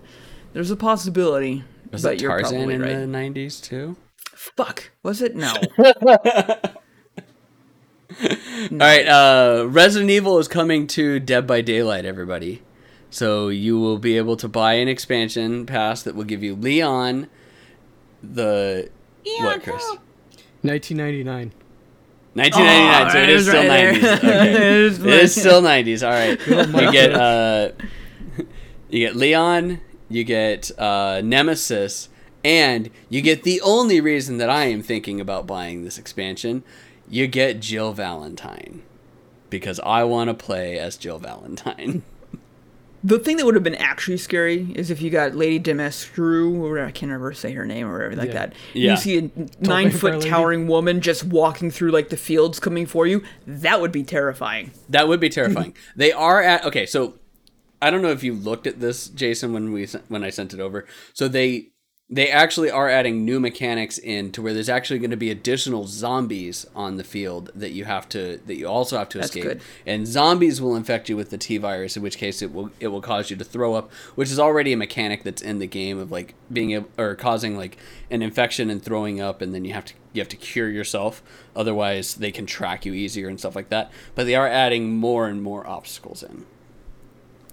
there's a possibility. Was it Tarzan in right. the nineties too? Fuck, was it? No. no. All right, uh, Resident Evil is coming to Dead by Daylight, everybody. So you will be able to buy an expansion pass that will give you Leon, the Leon, what, Chris? nineteen ninety-nine. nineteen ninety-nine, oh, so it is still right nineties. Okay. It is still nineties. All right, you get uh, you get Leon, you get uh, Nemesis, and you get the only reason that I am thinking about buying this expansion. You get Jill Valentine, because I want to play as Jill Valentine. The thing that would have been actually scary is if you got Lady Demestru, or I can never say her name or whatever like yeah. that. Yeah. You see a nine-foot towering woman just walking through like the fields coming for you. That would be terrifying. That would be terrifying. They are at... Okay, so I don't know if you looked at this, Jason, when we when I sent it over. So they they actually are adding new mechanics in to where there's actually going to be additional zombies on the field that you have to that you also have to That's escape. Good. And zombies will infect you with the T virus, in which case it will it will cause you to throw up, which is already a mechanic that's in the game of like being able, or causing like an infection and throwing up, and then you have to you have to cure yourself. Otherwise, they can track you easier and stuff like that. But they are adding more and more obstacles in,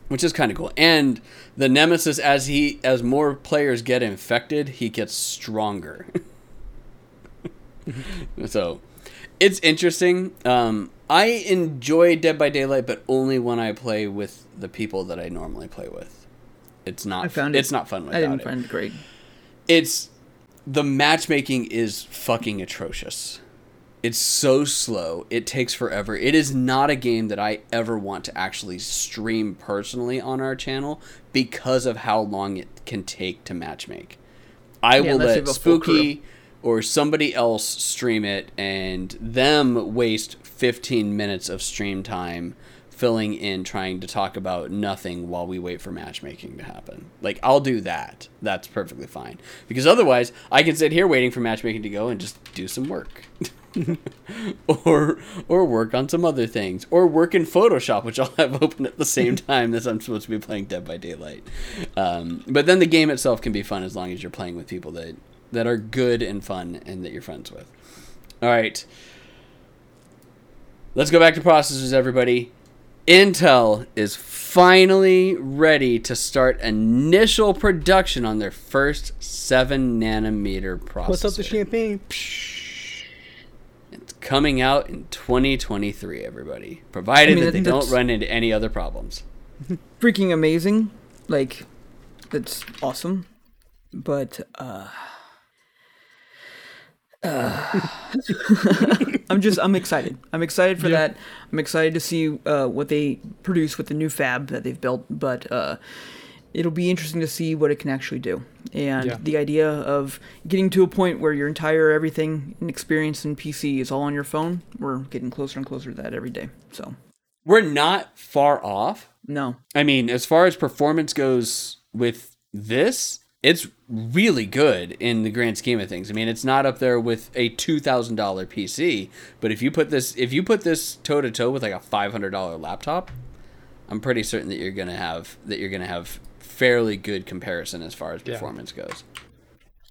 which is kind of cool. And the Nemesis, as he as more players get infected, he gets stronger. So it's interesting. Um, I enjoy Dead by Daylight, but only when I play with the people that I normally play with. It's not I found it, it's not fun without it. I didn't find it great. It's the matchmaking is fucking atrocious. It's so slow. It takes forever. It is not a game that I ever want to actually stream personally on our channel because of how long it can take to matchmake. I yeah, will let Spooky or somebody else stream it and them waste fifteen minutes of stream time filling in trying to talk about nothing while we wait for matchmaking to happen. Like, I'll do that. That's perfectly fine. Because otherwise, I can sit here waiting for matchmaking to go and just do some work. or or work on some other things, or work in Photoshop, which I'll have open at the same time as I'm supposed to be playing Dead by Daylight. Um, but then the game itself can be fun as long as you're playing with people that that are good and fun and that you're friends with. All right, let's go back to processors, everybody. Intel is finally ready to start initial production on their first seven nanometer processor. What's up, the champagne? Coming out in twenty twenty-three, everybody. Provided I mean, that they don't run into any other problems. Freaking amazing. Like, that's awesome. But, uh... uh I'm just, I'm excited. I'm excited for yeah. that. I'm excited to see uh, what they produce with the new fab that they've built. But, uh... it'll be interesting to see what it can actually do. And yeah. the idea of getting to a point where your entire everything and experience in P C is all on your phone, we're getting closer and closer to that every day. So we're not far off. No. I mean, as far as performance goes with this, it's really good in the grand scheme of things. I mean, it's not up there with a two thousand dollars P C, but if you put this if you put this toe to toe with like a five hundred dollars laptop, I'm pretty certain that you're going to have that you're going to have fairly good comparison as far as performance yeah. goes.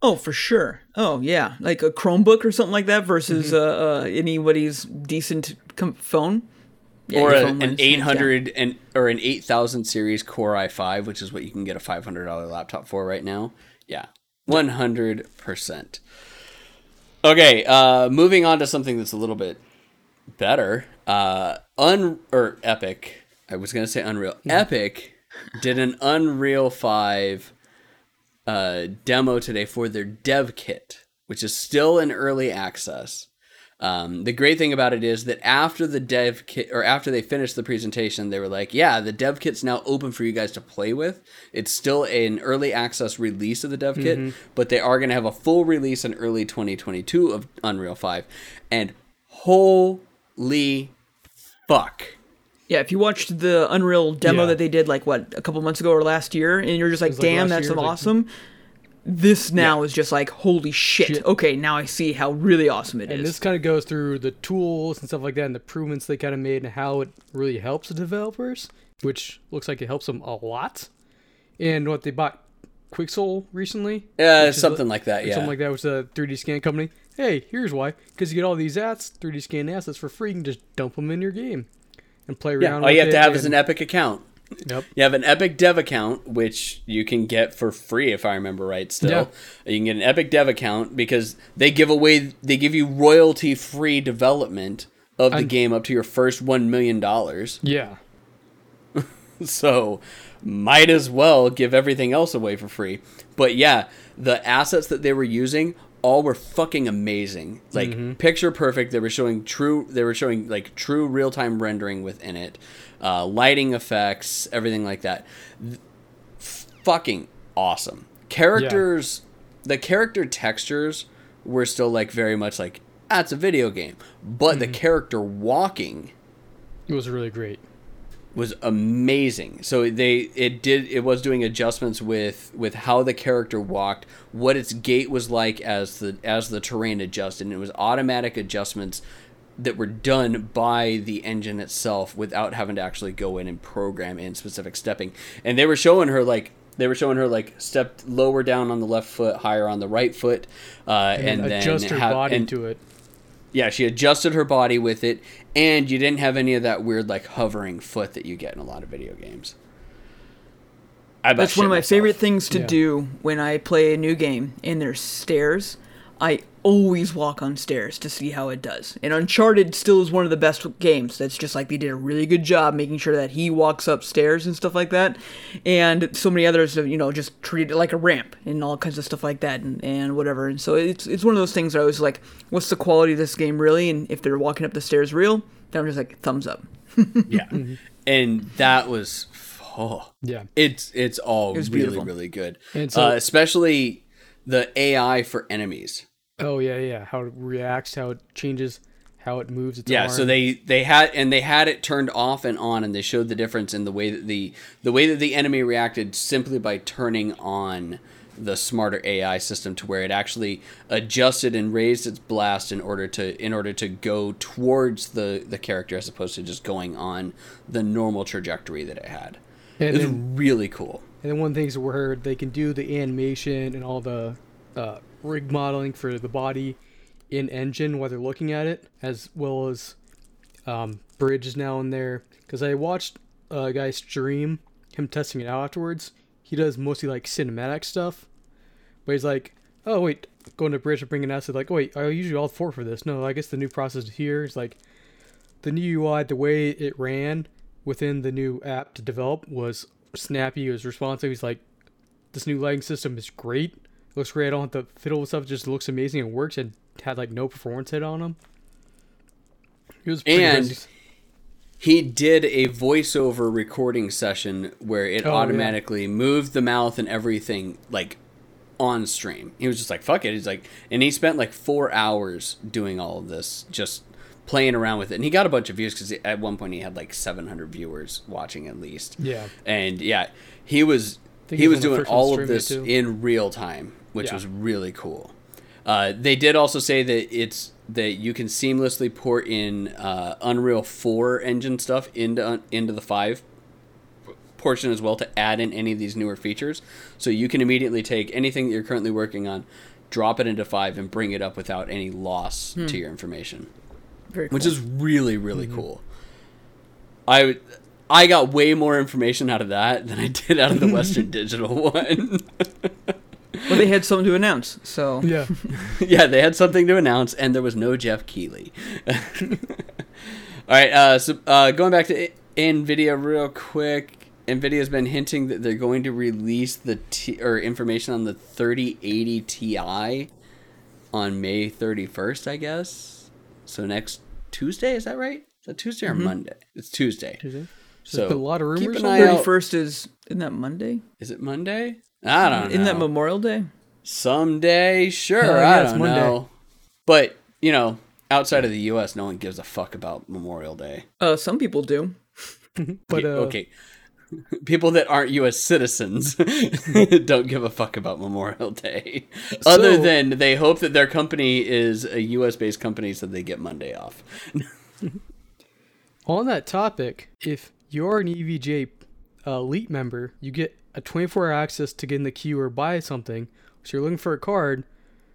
Oh, for sure. Oh, yeah. Like a Chromebook or something like that versus mm-hmm. uh, uh, anybody's decent com- phone. Yeah, or a, an eight hundred yeah. and or an eight thousand series Core i five, which is what you can get a five hundred dollars laptop for right now. Yeah, one hundred percent. Okay, uh, moving on to something that's a little bit better. Uh, un or Epic. I was going to say Unreal. Yeah. Epic did an Unreal five uh, demo today for their dev kit, which is still in early access. Um, the great thing about it is that after the dev kit or after they finished the presentation, they were like, yeah, the dev kit's now open for you guys to play with. It's still an early access release of the dev mm-hmm. kit, but they are going to have a full release in early twenty twenty-two of Unreal five. And holy fuck. Yeah, if you watched the Unreal demo yeah. that they did, like, what, a couple months ago or last year, and you're just like, damn, like that's year, awesome. Like... This now yeah. is just like, holy shit. shit. Okay, now I see how really awesome it and is. And this kind of goes through the tools and stuff like that and the improvements they kind of made and how it really helps the developers, which looks like it helps them a lot. And what they bought Quixel recently. Uh, something a, like that, yeah. Something like that, which is a three D scan company. Hey, here's why. Because you get all these assets, three D scan assets for free, you can just dump them in your game. And play around yeah, all with you have it to have and... is an Epic account. Yep. You have an Epic Dev account, which you can get for free, if I remember right. Still, yeah. you can get an Epic Dev account because they give away, they give you royalty-free development of the I'm... game up to your first one million dollars. Yeah. So, might as well give everything else away for free. But yeah, the assets that they were using all were fucking amazing, like mm-hmm. picture perfect. They were showing true, they were showing like true real time rendering within it, uh, lighting effects, everything like that. Th- fucking awesome characters. Yeah. The character textures were still like very much like that's ah, a video game, but mm-hmm. the character walking, it was really great. Was amazing. So they it did it was doing adjustments with with how the character walked, what its gait was like as the as the terrain adjusted, and it was automatic adjustments that were done by the engine itself without having to actually go in and program in specific stepping. And they were showing her like they were showing her like stepped lower down on the left foot, higher on the right foot, uh, and, and adjust then her ha- body and, to it. Yeah, she adjusted her body with it, and you didn't have any of that weird, like, hovering foot that you get in a lot of video games. I That's one of my myself. favorite things to yeah. do when I play a new game, and there's stairs. I always walk on stairs to see how it does. And Uncharted still is one of the best games. That's just like they did a really good job making sure that he walks up stairs and stuff like that. And so many others have, you know, just treated it like a ramp and all kinds of stuff like that and, and whatever. And so it's it's one of those things that I was like, what's the quality of this game really? And if they're walking up the stairs real, then I'm just like, thumbs up. yeah. Mm-hmm. And that was, oh. Yeah. It's, it's all it was really, beautiful. really good. And so- uh, especially... the A I for enemies. Oh yeah, yeah. How it reacts, how it changes, how it moves. Its yeah. arm. So they, they had and they had it turned off and on, and they showed the difference in the way that the the way that the enemy reacted simply by turning on the smarter A I system to where it actually adjusted and raised its blast in order to in order to go towards the the character as opposed to just going on the normal trajectory that it had. And it was really cool. And then one of the things where they can do the animation and all the uh, rig modeling for the body in engine while they're looking at it, as well as um, bridges now and there. Because I watched a guy stream him testing it out afterwards. He does mostly like cinematic stuff, but he's like, "Oh wait, going to bridge or bringing an asset." Like, oh, wait, I usually all four for this. No, I guess the new process here is like the new U I, the way it ran within the new app to develop was. Snappy, he was responsive. He's like, this new lighting system is great. It looks great. I don't have to fiddle with stuff. It just looks amazing and works. And had like no performance hit on him. He was pretty and nice. he did a voiceover recording session where it oh, automatically yeah. moved the mouth and everything, like, on stream. He was just like, fuck it. He's like, and he spent like four hours doing all of this, just playing around with it. And he got a bunch of views because at one point he had like seven hundred viewers watching at least. Yeah. And yeah, he was, he was doing all of this in real time, which yeah. was really cool. Uh, they did also say that it's, that you can seamlessly port in uh, Unreal four engine stuff into into the five portion as well to add in any of these newer features. So you can immediately take anything that you're currently working on, drop it into five, and bring it up without any loss hmm. to your information. Very cool. Which is really, really mm-hmm. cool. I I got way more information out of that than I did out of the Western Digital one. Well, they had something to announce, so... Yeah, yeah, they had something to announce, and there was no Geoff Keighley. All right, uh, so uh, going back to I- NVIDIA real quick. NVIDIA's been hinting that they're going to release the t- or information on the thirty eighty Ti on May thirty-first, I guess. So next Tuesday, is that right? Is that Tuesday or mm-hmm. Monday? It's Tuesday. Tuesday. So, so a lot of rumors. Keep an eye out. thirty-first is... Isn't that Monday? Is it Monday? I don't know. Isn't that Memorial Day? Someday, sure. Oh, yeah, I don't know. But, you know, outside of the U S, no one gives a fuck about Memorial Day. Uh, some people do. but uh... Okay. People that aren't U S citizens don't give a fuck about Memorial Day. So... Other than they hope that their company is a U S-based company so they get Monday off. On that topic, if you're an E V G A uh, elite member, you get a twenty-four hour access to get in the queue or buy something. So you're looking for a card,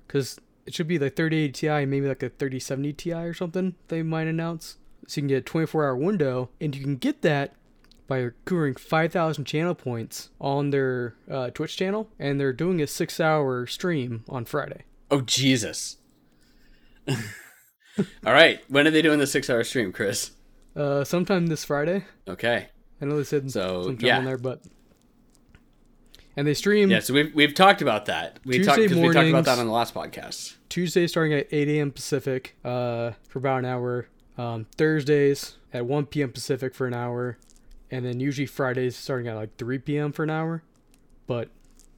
because it should be the thirty eighty Ti, maybe like a thirty seventy Ti or something they might announce. So you can get a twenty-four hour window, and you can get that by accruing five thousand channel points on their uh, Twitch channel, and they're doing a six hour stream on Friday. Oh, Jesus. All right. When are they doing the six hour stream, Chris? Uh, sometime this Friday. Okay. I know they said so, sometime yeah. on there, but... And they stream. Yeah, so we've, we've talked about that. We Tuesday talk, mornings. We talked about that on the last podcast. Tuesday starting at eight a.m. Pacific uh, for about an hour. Um, Thursdays at one p.m. Pacific for an hour. And then usually Fridays starting at like three p.m. for an hour. But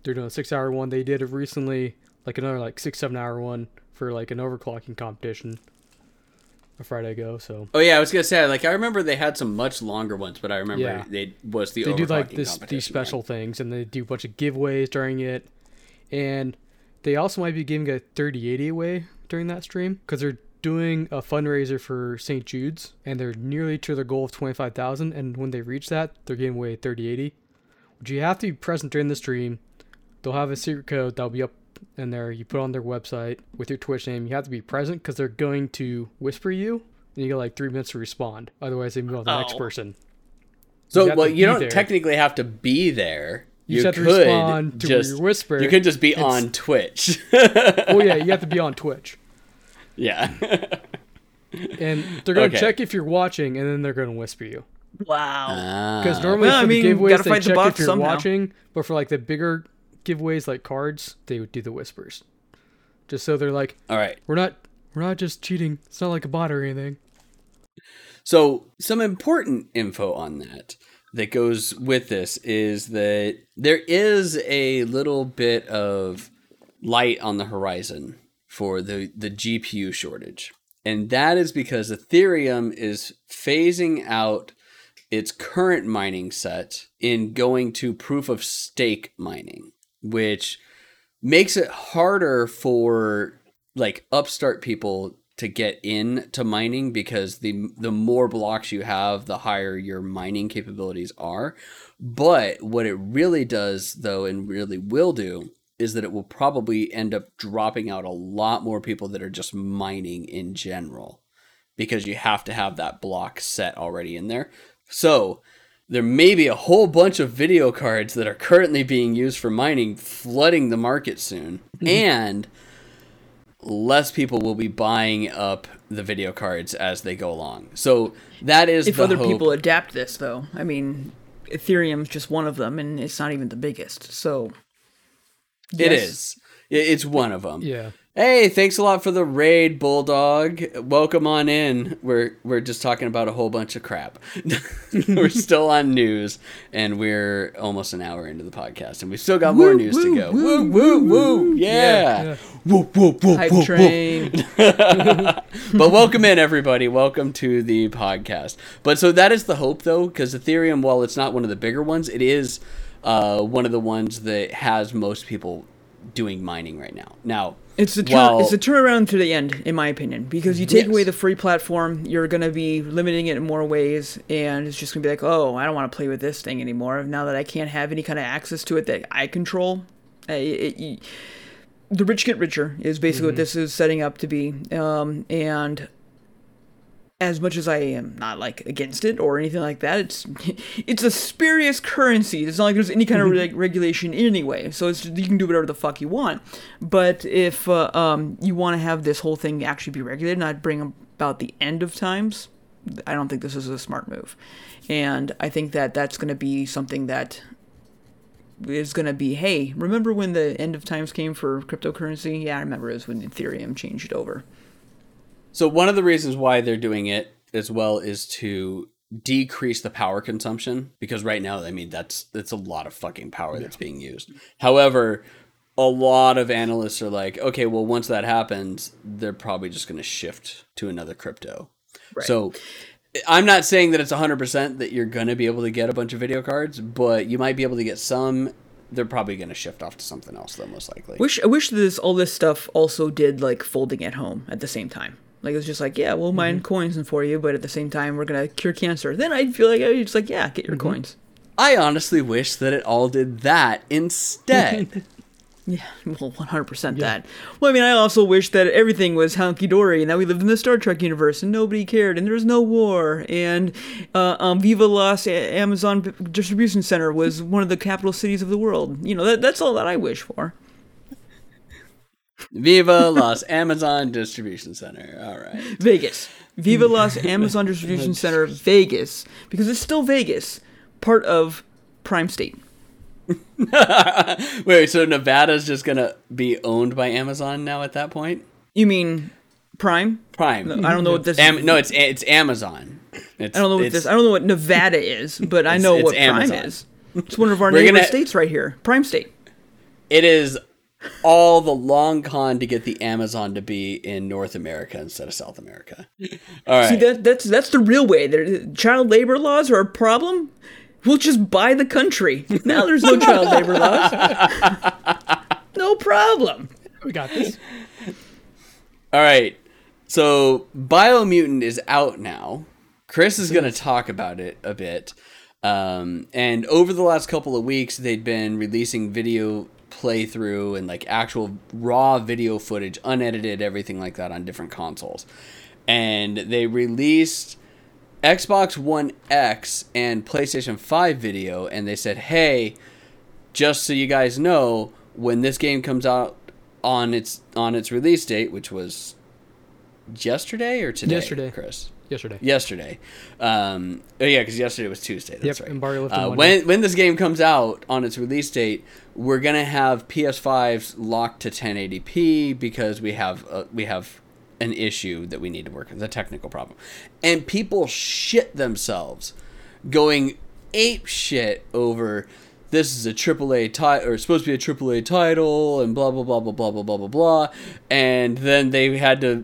they're doing a six hour one. They did it recently, like another like six, seven hour one for like an overclocking competition a Friday ago. So. Oh, yeah, I was going to say, like, I remember they had some much longer ones, but I remember yeah. they was the overclocking competition. They do like this, these special right? things, and they do a bunch of giveaways during it. And they also might be giving a thirty eighty away during that stream, because they're doing a fundraiser for Saint Jude's, and they're nearly to their goal of twenty-five thousand. And when they reach that, they're giving away a thirty eighty, which you have to be present during the stream. They'll have a secret code that'll be up in there. You put on their website with your Twitch name. You have to be present because they're going to whisper you, and you got like three minutes to respond. Otherwise, they move on to the oh. next person. So, you well, you don't there. technically have to be there. You, you just have to respond to just, your whisper. You could just be it's, on Twitch. Oh yeah, you have to be on Twitch. Yeah. And they're going to okay. check if you're watching, and then they're going to whisper you. Wow. Because uh, normally, no, for I mean, the giveaways, gotta they fight check the bots if you're somehow. watching, but for like the bigger giveaways like cards, they would do the whispers, just so they're like, all right, we're not we're not just cheating. It's not like a bot or anything. So some important info on that that goes with this is that there is a little bit of light on the horizon for the the G P U shortage, and that is because Ethereum is phasing out its current mining set in going to proof of stake mining, which makes it harder for like upstart people to get in to mining, because the the more blocks you have, the higher your mining capabilities are. But what it really does, though, and really will do, is that it will probably end up dropping out a lot more people that are just mining in general, because you have to have that block set already in there. So there may be a whole bunch of video cards that are currently being used for mining flooding the market soon, and less people will be buying up the video cards as they go along. So that is if the other hope. People adapt this, though. I mean, Ethereum's just one of them, and it's not even the biggest. So yes. It is. It's one of them. Yeah. Hey, thanks a lot for the raid, Bulldog. Welcome on in. We're we're just talking about a whole bunch of crap. We're still on news, and we're almost an hour into the podcast, and we still got woo, more news woo, to go. Woo, woo, woo, woo. woo. Yeah. yeah, yeah. Woo, woo, woo, Hype woo, train. Woo. But welcome in, everybody. Welcome to the podcast. But so that is the hope, though, because Ethereum, while it's not one of the bigger ones, it is uh, one of the ones that has most people doing mining right now. Now, It's the, tur- well, it's the turnaround to the end, in my opinion, because you take yes. away the free platform, you're going to be limiting it in more ways, and it's just going to be like, oh, I don't want to play with this thing anymore. Now that I can't have any kind of access to it that I control, it, it, it, the rich get richer is basically mm-hmm. what this is setting up to be. Um, and as much as I am not, like, against it or anything like that, it's it's a spurious currency. It's not like there's any kind of re- regulation anyway, so it's, you can do whatever the fuck you want. But if uh, um, you want to have this whole thing actually be regulated, not bring about the end of times, I don't think this is a smart move. And I think that that's going to be something that is going to be, hey, remember when the end of times came for cryptocurrency? Yeah, I remember it was when Ethereum changed over. So one of the reasons why they're doing it as well is to decrease the power consumption, because right now, I mean, that's that's a lot of fucking power yeah. that's being used. However, a lot of analysts are like, okay, well, once that happens, they're probably just going to shift to another crypto. Right. So I'm not saying that it's one hundred percent that you're going to be able to get a bunch of video cards, but you might be able to get some. They're probably going to shift off to something else, though, most likely. Wish, I wish this all this stuff also did like folding at home at the same time. Like, it's just like, yeah, we'll mine mm-hmm. coins for you, but at the same time, we're going to cure cancer. Then I'd feel like, I'd just like, yeah, get your mm-hmm. coins. I honestly wish that it all did that instead. Yeah, well, one hundred percent yeah. that. Well, I mean, I also wish that everything was hunky-dory and that we lived in the Star Trek universe and nobody cared and there was no war. And uh, um, Viva Las Amazon Distribution Center was one of the capital cities of the world. You know, that that's all that I wish for. Viva Las Amazon Distribution Center. All right. Vegas. Viva Las Amazon Distribution Center, Vegas. Because it's still Vegas, part of Prime State. Wait, so Nevada's just going to be owned by Amazon now at that point? You mean Prime? Prime. No, I don't know what this Am- is. No, it's it's Amazon. It's, I don't know what this I don't know what Nevada is, but I know what Prime Amazon. Is. It's one of our neighboring gonna, states right here. Prime State. It is all the long con to get the Amazon to be in North America instead of South America. All right. See, that, that's that's the real way. There, child labor laws are a problem. We'll just buy the country. Now there's no child labor laws. No problem. We got this. All right. So Biomutant is out now. Chris is going to talk about it a bit. Um, and over the last couple of weeks, they'd been releasing video playthrough and like actual raw video footage, unedited, everything like that on different consoles. And they released Xbox One X and PlayStation five video, and they said, hey, just so you guys know, when this game comes out on its on its release date, which was yesterday or today? Yesterday. Chris? Yesterday. Yesterday. Um, oh, yeah, because yesterday was Tuesday. That's yep, right. And Barry left uh, when, when this game comes out on its release date, we're going to have P S fives locked to ten eighty p because we have uh, we have an issue that we need to work with, a technical problem. And people shit themselves going ape shit over this is a triple A title, or it's supposed to be a triple A title, and blah, blah, blah, blah, blah, blah, blah, blah, blah. And then they had to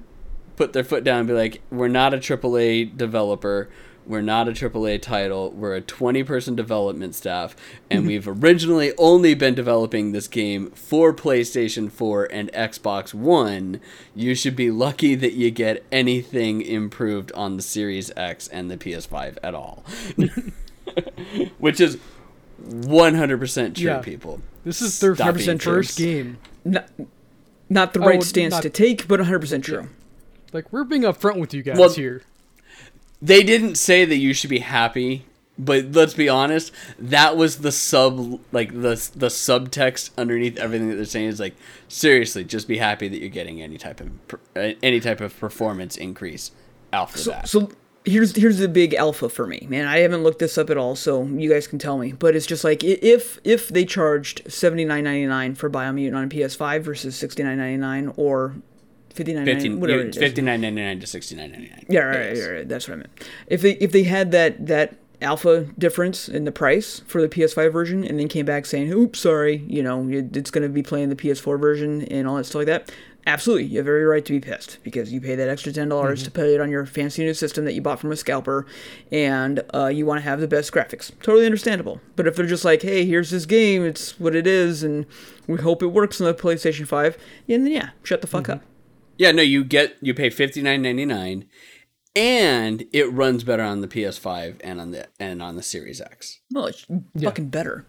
put their foot down and be like, we're not a triple A developer, we're not a triple A title, we're a twenty person development staff, and we've originally only been developing this game for PlayStation four and Xbox One. You should be lucky that you get anything improved on the Series X and the P S five at all. Which is one hundred percent true, yeah. people. This is their one hundred percent first game. Not, not the right oh, stance not- to take, but one hundred percent true. Like, we're being upfront with you guys well, here. They didn't say that you should be happy, but let's be honest, that was the sub, like, the the subtext underneath everything that they're saying is like, seriously, just be happy that you're getting any type of any type of performance increase after so, that. So here's here's the big alpha for me, man. I haven't looked this up at all, so you guys can tell me. But it's just like, if if they charged seventy-nine ninety-nine for Biomutant on P S five versus sixty-nine ninety-nine or fifty-nine ninety-nine, whatever it is. fifty-nine ninety-nine to sixty-nine ninety-nine. Yeah, right, right, right, right. That's what I meant. If they if they had that that alpha difference in the price for the P S five version and then came back saying, oops, sorry, you know, it's going to be playing the P S four version and all that stuff like that, absolutely, you have every right to be pissed because you pay that extra ten dollars mm-hmm. to put it on your fancy new system that you bought from a scalper, and uh, you want to have the best graphics. Totally understandable. But if they're just like, hey, here's this game, it's what it is, and we hope it works on the PlayStation five, and then yeah, shut the fuck mm-hmm. up. Yeah, no, you get you pay fifty-nine ninety-nine, and it runs better on the P S five and on the and on the Series X. Well, it's yeah. fucking better.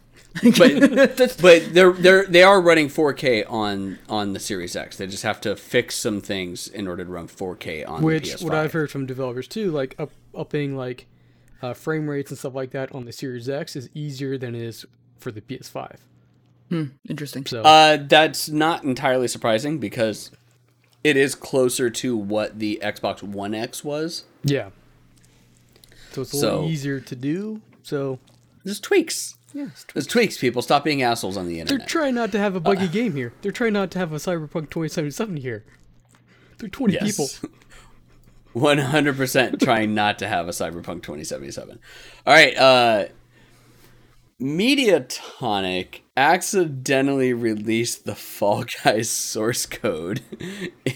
but but they're they're they are running four K on on the Series X. They just have to fix some things in order to run four K on Which, the P S five. Which what I've heard from developers too, like up, upping like uh, frame rates and stuff like that on the Series X is easier than it is for the P S five. Hmm, interesting. So uh, that's not entirely surprising because it is closer to what the Xbox One X was. Yeah. So it's a so, little easier to do. So just tweaks. Yeah, it's tweaks. It's tweaks, people. Stop being assholes on the internet. They're trying not to have a buggy uh, game here. They're trying not to have a Cyberpunk twenty seventy-seven here. They're twenty yes. people. one hundred percent trying not to have a Cyberpunk twenty seventy-seven. All right. Uh, Mediatonic accidentally released the Fall Guys source code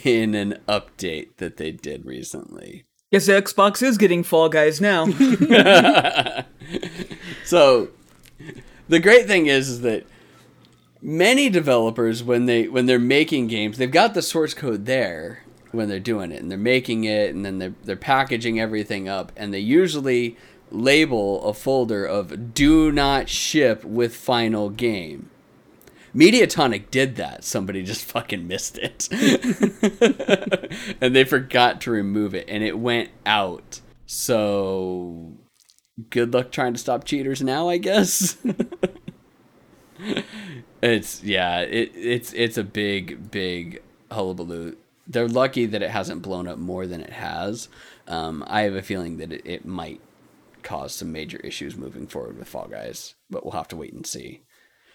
in an update that they did recently. Guess the Xbox is getting Fall Guys now. So... the great thing is, is that many developers, when they when they're making games, they've got the source code there when they're doing it, and they're making it, and then they're they're packaging everything up, and they usually label a folder of "Do not ship with final game." Mediatonic did that. Somebody just fucking missed it, and they forgot to remove it, and it went out. So. Good luck trying to stop cheaters now, I guess. it's yeah, it it's it's a big big hullabaloo. They're lucky that it hasn't blown up more than it has. Um, I have a feeling that it, it might cause some major issues moving forward with Fall Guys, but we'll have to wait and see.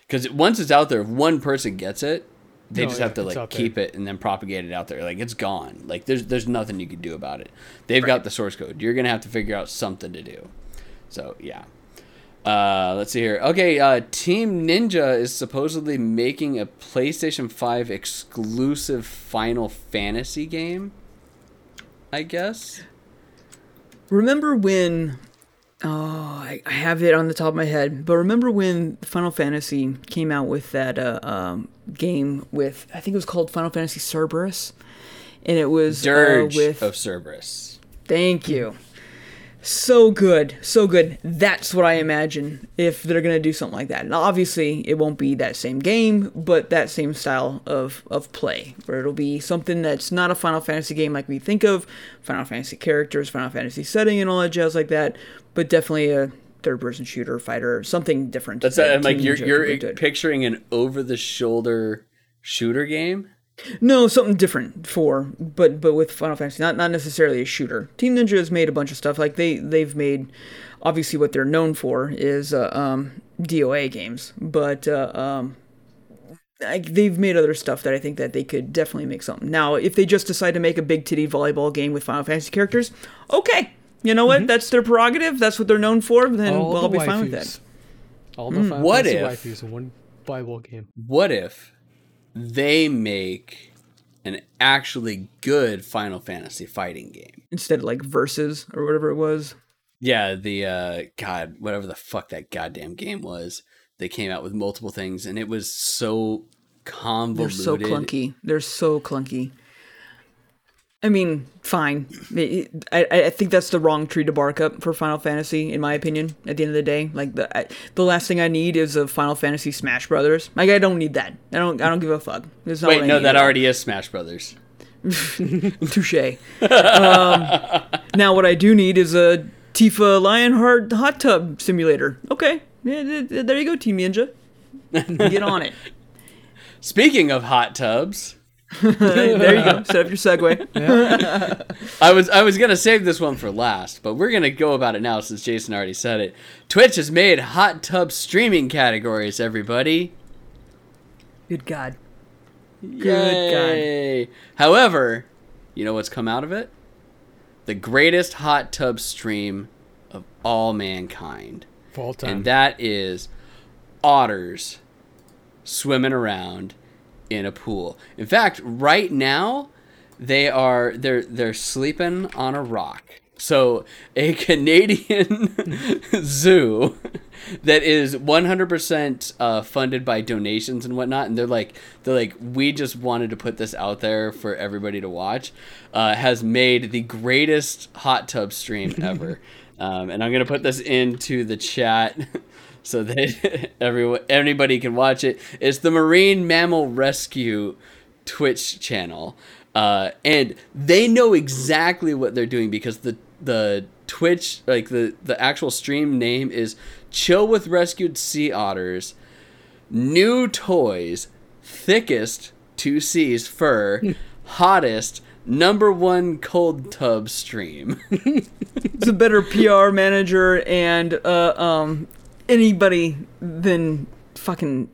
Because once it's out there, if one person gets it, they no, just yeah, have to like keep there. It and then propagate it out there. Like it's gone. Like there's there's nothing you can do about it. They've right. got the source code. You're gonna have to figure out something to do. So, yeah. Uh, let's see here. Okay, uh, Team Ninja is supposedly making a PlayStation five exclusive Final Fantasy game, I guess. Remember when... Oh, I have it on the top of my head. But remember when Final Fantasy came out with that uh, um, game with... I think it was called Final Fantasy Cerberus. And it was Dirge uh, with... of Cerberus. Thank you. So good, so good. That's what I imagine if they're going to do something like that. And obviously, it won't be that same game, but that same style of, of play, where it'll be something that's not a Final Fantasy game like we think of, Final Fantasy characters, Final Fantasy setting, and all that jazz like that, but definitely a third-person shooter, fighter, something different. That's that, like you're, you're picturing an over-the-shoulder shooter game? No, something different for, but but with Final Fantasy, not not necessarily a shooter. Team Ninja has made a bunch of stuff. Like they they've made, obviously what they're known for is uh, um, D O A games, but uh, um, I, they've made other stuff that I think that they could definitely make something. Now, if they just decide to make a big titty volleyball game with Final Fantasy characters, okay, you know what? Mm-hmm. That's their prerogative. That's what they're known for. Then All we'll the be waifus. Fine with that. All the mm. Final what Fantasy if? Waifus in one volleyball game. What if? They make an actually good Final Fantasy fighting game. Instead of like Versus or whatever it was. Yeah, the, uh, God, whatever the fuck that goddamn game was. They came out with multiple things and it was so convoluted. They're so clunky. They're so clunky. I mean, fine. I, I think that's the wrong tree to bark up for Final Fantasy, in my opinion, at the end of the day. Like, the I, the last thing I need is a Final Fantasy Smash Brothers. Like, I don't need that. I don't I don't give a fuck. That's not Wait, what I no, need that already is Smash Brothers. Touché. um, now, what I do need is a Tifa Lionheart hot tub simulator. Okay. Yeah, there you go, Team Ninja. Get on it. Speaking of hot tubs... There you go. Set up your segue. Yeah. I was I was gonna save this one for last, but we're gonna go about it now since Jason already said it. Twitch has made hot tub streaming categories, everybody. Good God. Yay. Good God. However, you know what's come out of it? The greatest hot tub stream of all mankind. For all time. And that is otters swimming around in a pool. In fact, right now they are they're they're sleeping on a rock. So a Canadian zoo that is one hundred percent uh, funded by donations and whatnot, and they're like they're like we just wanted to put this out there for everybody to watch. Uh, has made the greatest hot tub stream ever, um, and I'm gonna put this into the chat. So that everyone, anybody can watch it. It's the Marine Mammal Rescue Twitch channel, uh, and they know exactly what they're doing because the the Twitch, like the the actual stream name is "Chill with Rescued Sea Otters, New Toys, Thickest Two Seas Fur, Hottest." Number one cold tub stream. It's a better P R manager and uh, um, anybody than fucking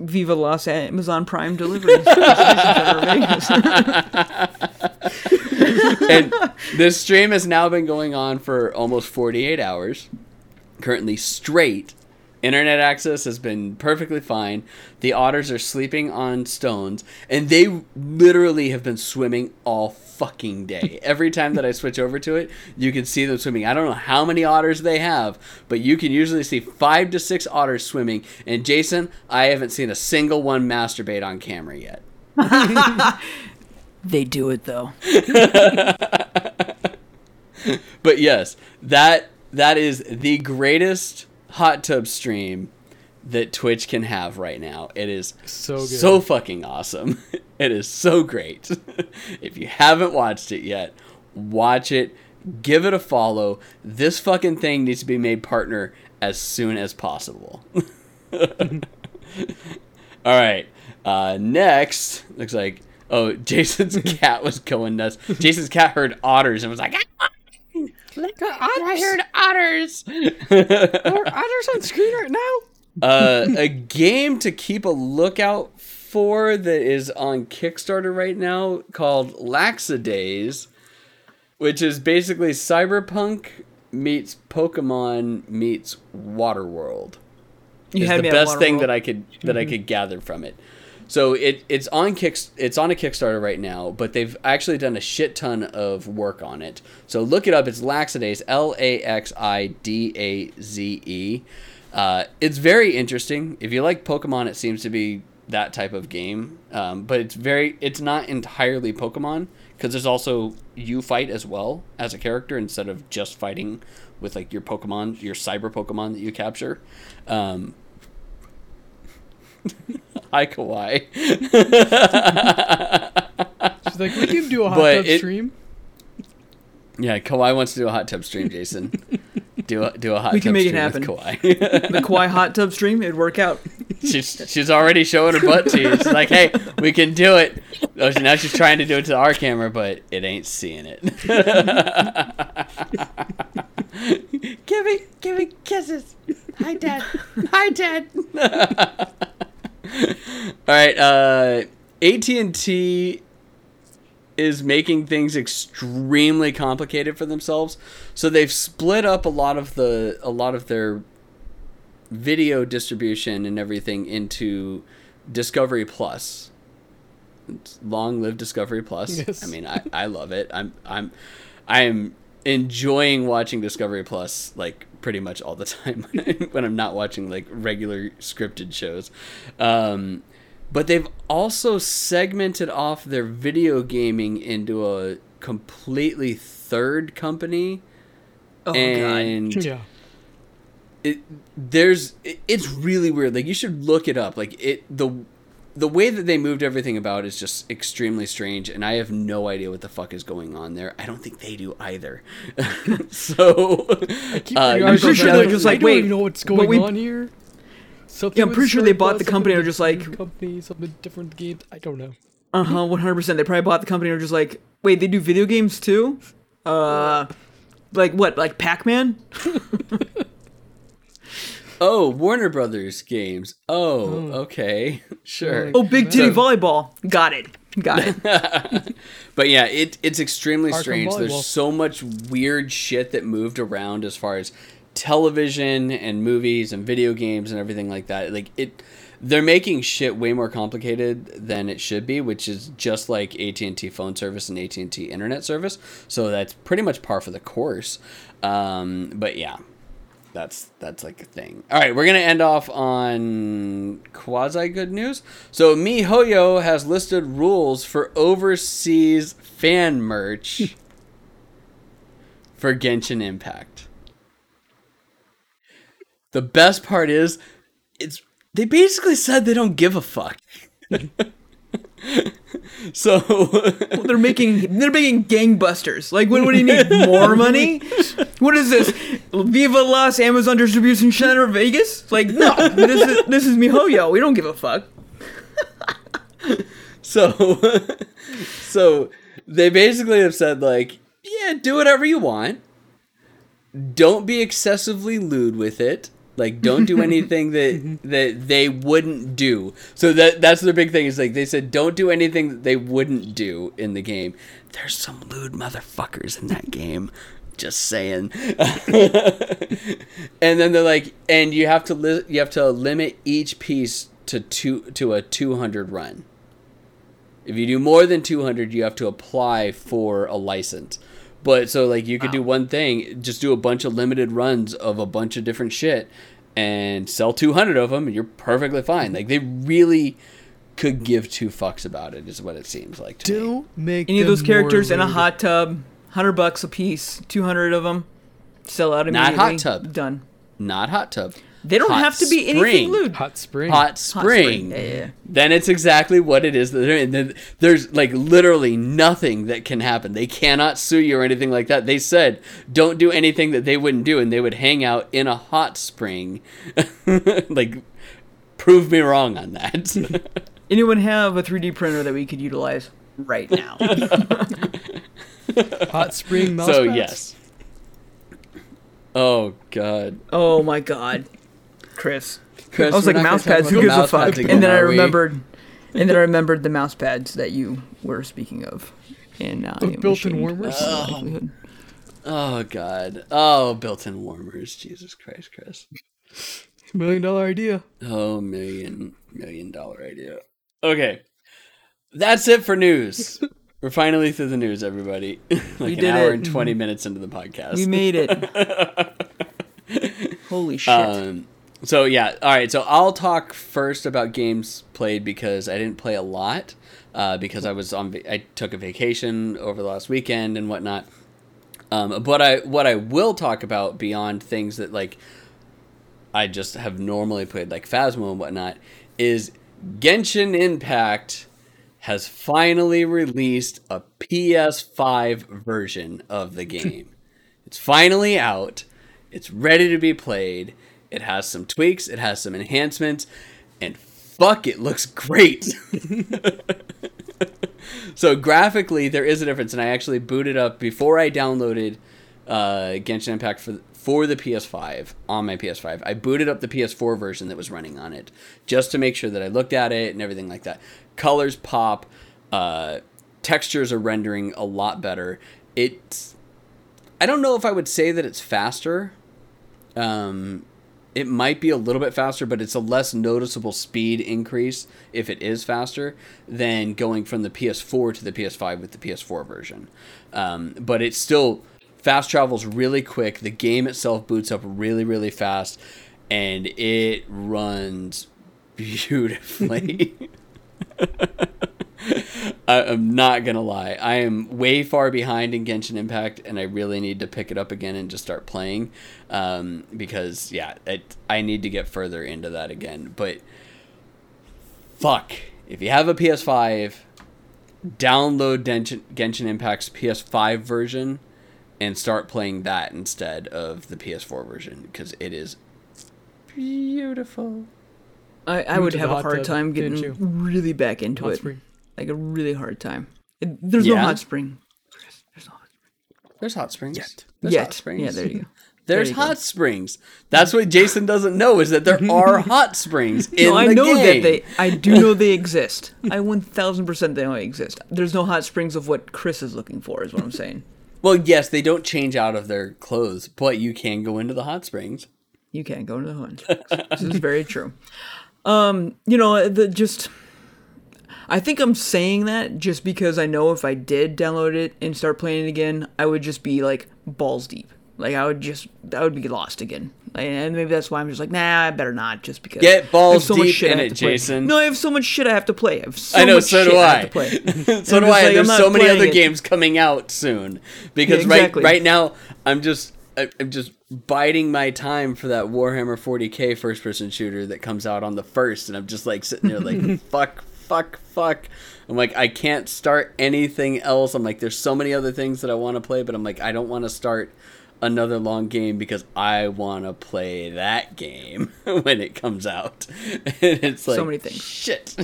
Viva Las Amazon Prime deliveries. And this stream has now been going on for almost forty-eight hours. Currently straight. Internet access has been perfectly fine. The otters are sleeping on stones, and they literally have been swimming all fucking day. Every time that I switch over to it, you can see them swimming. I don't know how many otters they have, but you can usually see five to six otters swimming. And Jason, I haven't seen a single one masturbate on camera yet. They do it, though. But yes, that that is the greatest hot tub stream that Twitch can have right now. It is so good. So fucking awesome. It is so great. If you haven't watched it yet, watch it. Give it a follow. This fucking thing needs to be made partner as soon as possible. All right. Uh, next, looks like, oh, Jason's cat was going nuts. Jason's cat heard otters and was like, ah! Look, I heard otters. Are otters on screen right now? Uh, a game to keep a lookout for that is on Kickstarter right now called Laxadays, which is basically Cyberpunk meets Pokemon meets Waterworld. You it's had the me best at Waterworld. Thing that I could that mm-hmm. I could gather from it. So it it's on kick it's on a Kickstarter right now, but they've actually done a shit ton of work on it. So look it up. It's Laxidaze, L A X I D A Z E. Uh, it's very interesting. If you like Pokemon, it seems to be that type of game. Um, but it's very it's not entirely Pokemon because there's also you fight as well as a character instead of just fighting with like your Pokemon, your cyber Pokemon that you capture. Um, Hi, Kawhi. She's like, we can do a hot but tub it, stream. Yeah, Kawhi wants to do a hot tub stream, Jason. Do a, do a hot we tub stream. We can make it happen. Kawhi. The Kawhi hot tub stream, it'd work out. She's, she's already showing her butt to you. She's like, hey, we can do it. Now she's trying to do it to our camera, but it ain't seeing it. Give me, give me kisses. Hi, Dad. Hi, Dad. All right, uh, A T and T is making things extremely complicated for themselves. So they've split up a lot of the a lot of their video distribution and everything into Discovery Plus. Long live Discovery Plus. Yes. I mean, I, I love it. I'm I'm I'm enjoying watching Discovery Plus like pretty much all the time when I'm not watching like regular scripted shows. Um, but they've also segmented off their video gaming into a completely third company. Oh, and God. Yeah. It, there's, it, it's really weird. Like you should look it up. Like it, the, the way that they moved everything about is just extremely strange. And I have no idea what the fuck is going on there. I don't think they do either. So I keep uh, I'm pretty sure they're just like, wait, you know what's going we, on here? Something yeah, I'm pretty sure they bought the company. Or just like company, something different games. I don't know. Uh-huh, one hundred percent. They probably bought the company and were just like, wait, they do video games too? Uh, like what, like Pac-Man? Oh, Warner Brothers games. Oh, oh. Okay. Sure. Oh, Big Titty so, Volleyball. Got it. Got it. But yeah, it it's extremely Arkham strange. Volleyball. There's so much weird shit that moved around as far as television and movies and video games and everything like that. Like it they're making shit way more complicated than it should be, which is just like A T and T phone service and A T and T internet service. So that's pretty much par for the course. Um, but yeah. That's that's like a thing. All right, we're going to end off on quasi-good news. So miHoYo has listed rules for overseas fan merch for Genshin Impact. The best part is it's they basically said they don't give a fuck. So well, they're making they're making gangbusters. Like, what, what do you need? More money? What is this? Viva Las Amazon Distribution Center Vegas? Like, no, this is this is miHoYo. We don't give a fuck. So, so they basically have said like, yeah, do whatever you want. Don't be excessively lewd with it. Like, don't do anything that that they wouldn't do. So that that's their big thing. Is like they said, don't do anything that they wouldn't do in the game. There's some lewd motherfuckers in that game. Just saying. And then they're like, and you have to li- you have to limit each piece to two to a two hundred run. If you do more than two hundred, you have to apply for a license. But so like you could wow. do one thing, just do a bunch of limited runs of a bunch of different shit and sell two hundred of them and you're perfectly fine. Like they really could give two fucks about it is what it seems like to do me. Make any of those characters in a hot tub, one hundred bucks a piece, two hundred of them, sell out immediately. Not hot tub. Done. Not hot tub. They don't hot have to be spring. Anything lewd. Hot spring. Hot spring. Hot spring. Yeah, yeah. Then it's exactly what it is. There's like literally nothing that can happen. They cannot sue you or anything like that. They said don't do anything that they wouldn't do, and they would hang out in a hot spring. Like, prove me wrong on that. Anyone have a three D printer that we could utilize right now? Hot spring mouse So, pads? Yes. Oh, God. Oh, my God. Chris. Chris, I was like, mouse pads, who gives a fuck? And then I remembered and then I remembered the mouse pads that you were speaking of. And now uh, built-in warmers. Oh. oh god. Oh, built-in warmers. Jesus Christ, Chris. Million dollar idea. Oh, million million dollar idea. Okay. That's it for news. We're finally through the news, everybody. Like we an did hour it. And twenty minutes into the podcast. We made it. Holy shit. Um, So, yeah. All right. So, I'll talk first about games played because I didn't play a lot uh, because I was on. Va- I took a vacation over the last weekend and whatnot. Um, but I what I will talk about beyond things that, like, I just have normally played, like Phasmo and whatnot, is Genshin Impact has finally released a P S five version of the game. It's finally out. It's ready to be played. It has some tweaks, it has some enhancements, and fuck, it looks great. So graphically, there is a difference, and I actually booted up before I downloaded uh, Genshin Impact for, for the P S five, on my P S five. I booted up the P S four version that was running on it, just to make sure that I looked at it and everything like that. Colors pop, uh, textures are rendering a lot better. It's, I don't know if I would say that it's faster. Um... It might be a little bit faster, but it's a less noticeable speed increase, if it is faster, than going from the P S four to the P S five with the P S four version. Um, but it's still, fast travels really quick. The game itself boots up really, really fast, and it runs beautifully. I, I'm not going to lie. I am way far behind in Genshin Impact, and I really need to pick it up again and just start playing. Um, because, yeah, it, I need to get further into that again. But, fuck. If you have a P S five, download Genshin, Genshin Impact's P S five version and start playing that instead of the P S four version. Because it is beautiful. I, I would have a hard time getting really back into it. like a really hard time. It, there's yeah. no hot spring. There's no hot spring. There's hot springs. Yet. There's Yet. hot springs. Yeah, there you go. There's there you hot go. springs. That's what Jason doesn't know, is that there are hot springs in no, I the know game. That they, I do know they exist. I one thousand percent they only exist. There's no hot springs of what Chris is looking for, is what I'm saying. Well, yes, they don't change out of their clothes, but you can go into the hot springs. You can go into the hot springs. This is very true. Um, you know, the just... I think I'm saying that just because I know if I did download it and start playing it again, I would just be, like, balls deep. Like, I would just, I would be lost again. And maybe that's why I'm just like, nah, I better not, just because. Get balls so deep in it, Jason. No, I have so much shit I have to play. I have so I know, much so shit do I. I have to play. so do I. Like, there's so many other it. games coming out soon. Because yeah, exactly. right, right now, I'm just, I'm just biding my time for that Warhammer forty K first-person shooter that comes out on the first, and I'm just, like, sitting there like, fuck, fuck, fuck. I'm like, I can't start anything else. I'm like, there's so many other things that I want to play, but I'm like, I don't want to start another long game because I want to play that game when it comes out. And it's like so many things. Shit.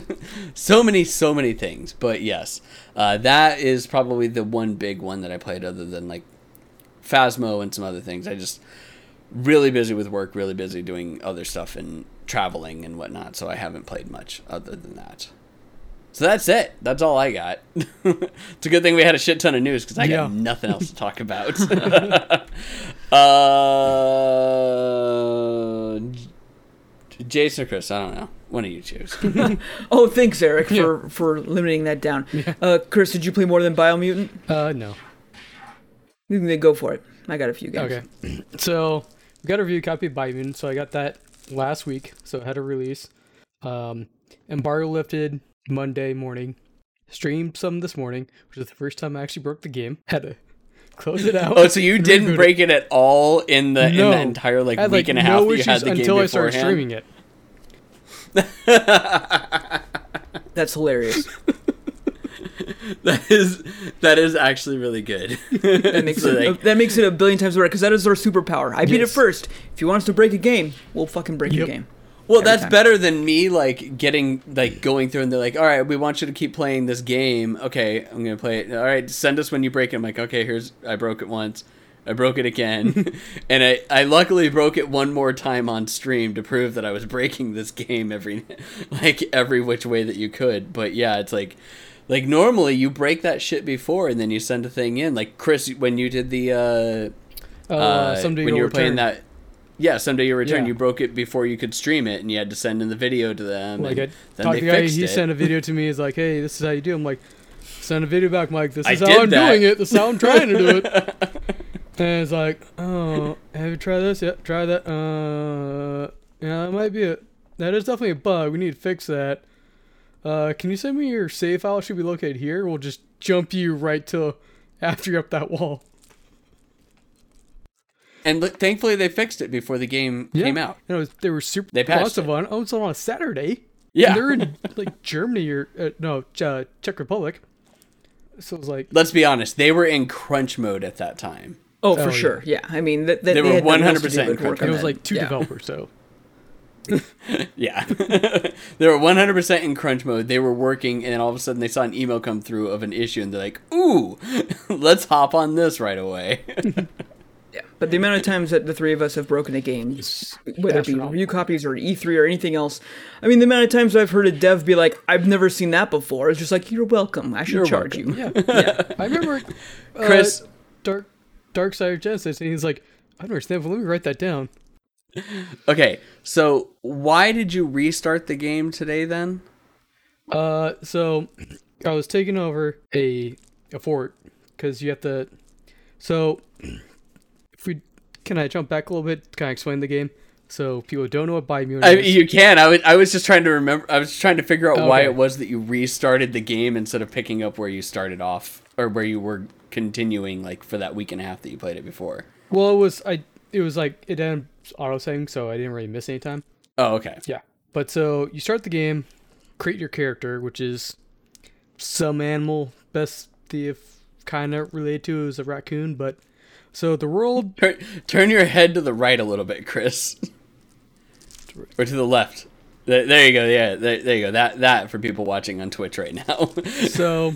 so many, so many things. But yes, uh, that is probably the one big one that I played other than like Phasmo and some other things. I just really busy with work, really busy doing other stuff and traveling and whatnot. So I haven't played much other than that. So that's it. That's all I got. It's a good thing we had a shit ton of news because I yeah. got nothing else to talk about. uh, Jason or Chris, I don't know. One of you choose. Oh, thanks, Eric, yeah. for, for limiting that down. Yeah. Uh, Chris, did you play more than Biomutant? Uh, no. You can go for it. I got a few games. Okay. So we got a review copy of Biomutant, so I got that last week. So it had a release. Um, embargo lifted Monday morning, streamed some this morning, which is the first time I actually broke the game. Had to close it out. Oh, so you didn't break it. it at all in the no. in the entire like I had, week like, and a half no that you had the game until beforehand. I started streaming it. That's hilarious. That is that is actually really good. That makes so it like, that makes it a billion times better because that is our superpower. I yes. beat it first. If you want us to break a game, we'll fucking break yep. a game. Well, Every that's time. better than me, like, getting, like, going through and they're like, all right, we want you to keep playing this game. Okay, I'm going to play it. All right, send us when you break it. I'm like, okay, here's, I broke it once. I broke it again. and I, I luckily broke it one more time on stream to prove that I was breaking this game every, like, every which way that you could. But, yeah, it's like, like, normally you break that shit before and then you send a thing in. Like, Chris, when you did the, uh, uh, uh when you were return. playing that. Yeah, someday you'll return. Yeah. You broke it before you could stream it, and you had to send in the video to them. Like, and I talked to the guy, he it. sent a video to me. He's like, hey, this is how you do it. I'm like, send a video back. I'm like, this is I how I'm that. doing it. This is how I'm trying to do it. And he's like, oh, have you tried this? Yep, yeah, try that. Uh, yeah, that might be it. That is definitely a bug. We need to fix that. Uh, can you send me your save file? It should be located here. We'll just jump you right till after you're up that wall. And look, thankfully, they fixed it before the game yeah. came out. You know, they were super they responsive on. Oh, it's on a Saturday. Yeah, and they're in like Germany or uh, no uh, Czech Republic. So it was like, let's be honest, they were in crunch mode at that time. Oh, oh for yeah. sure, yeah. I mean, th- th- they, they were one hundred percent in crunch mode. It was like two yeah. developers, so yeah, they were one hundred percent in crunch mode. They were working, and then all of a sudden, they saw an email come through of an issue, and they're like, "Ooh, let's hop on this right away." Yeah, but the amount of times that the three of us have broken a game, whether it be review copies or E three or anything else, I mean, the amount of times I've heard a dev be like, I've never seen that before, it's just like, you're welcome, I should you're charge welcome. you. Yeah. yeah, I remember uh, Chris, Dark Dark Side of Genesis, and he's like, I don't understand, but let me write that down. Okay, so why did you restart the game today then? Uh, So, I was taking over a, a fort, because you have to... So... If we, can I jump back a little bit? Can I explain the game? So people don't know what Biomutant I, is. You can. I was I was just trying to remember. I was trying to figure out okay. why it was that you restarted the game instead of picking up where you started off or where you were continuing, like for that week and a half that you played it before. Well, it was I. It was like it ended auto saving, so I didn't really miss any time. Oh, okay. Yeah, but so you start the game, create your character, which is some animal. Best the kind of related to is a raccoon, but. So the world... Turn, turn your head to the right a little bit, Chris. Or to the left. There you go. Yeah, there, there you go. That that for people watching on Twitch right now. So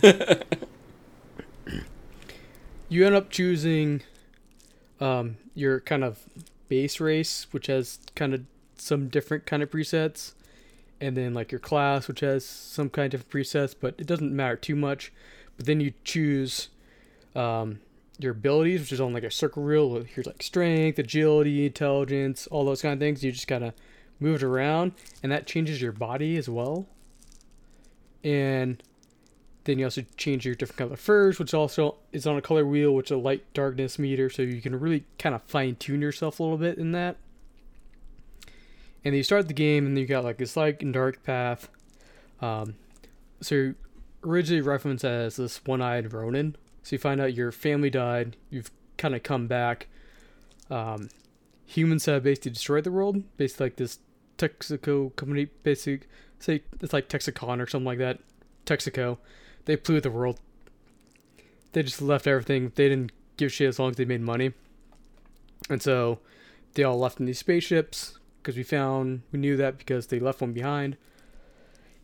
you end up choosing um, your kind of base race, which has kind of some different kind of presets, and then like your class, which has some kind of presets, but it doesn't matter too much. But then you choose um, your abilities, which is on like a circle reel. Here's like strength, agility, intelligence, all those kind of things. You just kind of move it around, and that changes your body as well. And then you also change your different color furs, which also is on a color wheel, which is a light darkness meter. So you can really kind of fine tune yourself a little bit in that. And then you start the game, and then you got like this light and dark path. Um, so originally referenced as this one-eyed Ronin. So you find out your family died. You've kind of come back. Um, humans have basically destroyed the world. Basically like this Texaco company, basic, say it's like Texicon or something like that. Texaco. They polluted the world. They just left everything. They didn't give a shit as long as they made money. And so they all left in these spaceships because we found, we knew that because they left one behind.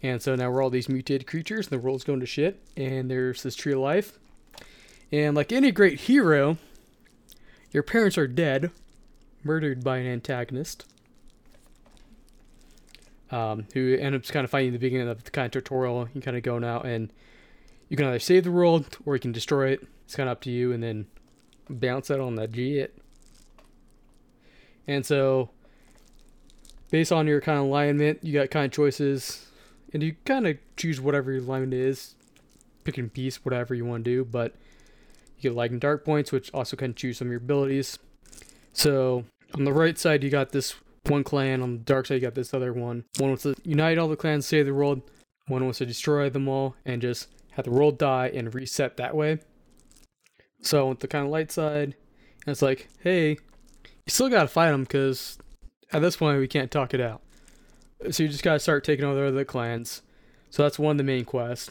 And so now we're all these mutated creatures and the world's going to shit. And there's this tree of life. And like any great hero, your parents are dead, murdered by an antagonist. Um, who end up kind of fighting in the beginning of the kind of tutorial. You kind of going out and you can either save the world or you can destroy it. It's kind of up to you, and then bounce out on the G it. And so based on your kind of alignment, you got kind of choices, and you kind of choose whatever your alignment is, pick and piece, whatever you want to do, but you get light and dark points, which also can choose some of your abilities. So on the right side, you got this one clan. On the dark side, you got this other one. One wants to unite all the clans, save the world. One wants to destroy them all and just have the world die and reset that way. So with the kind of light side, and it's like, hey, you still gotta fight them because at this point we can't talk it out. So you just gotta start taking over the other clans. So that's one of the main quests.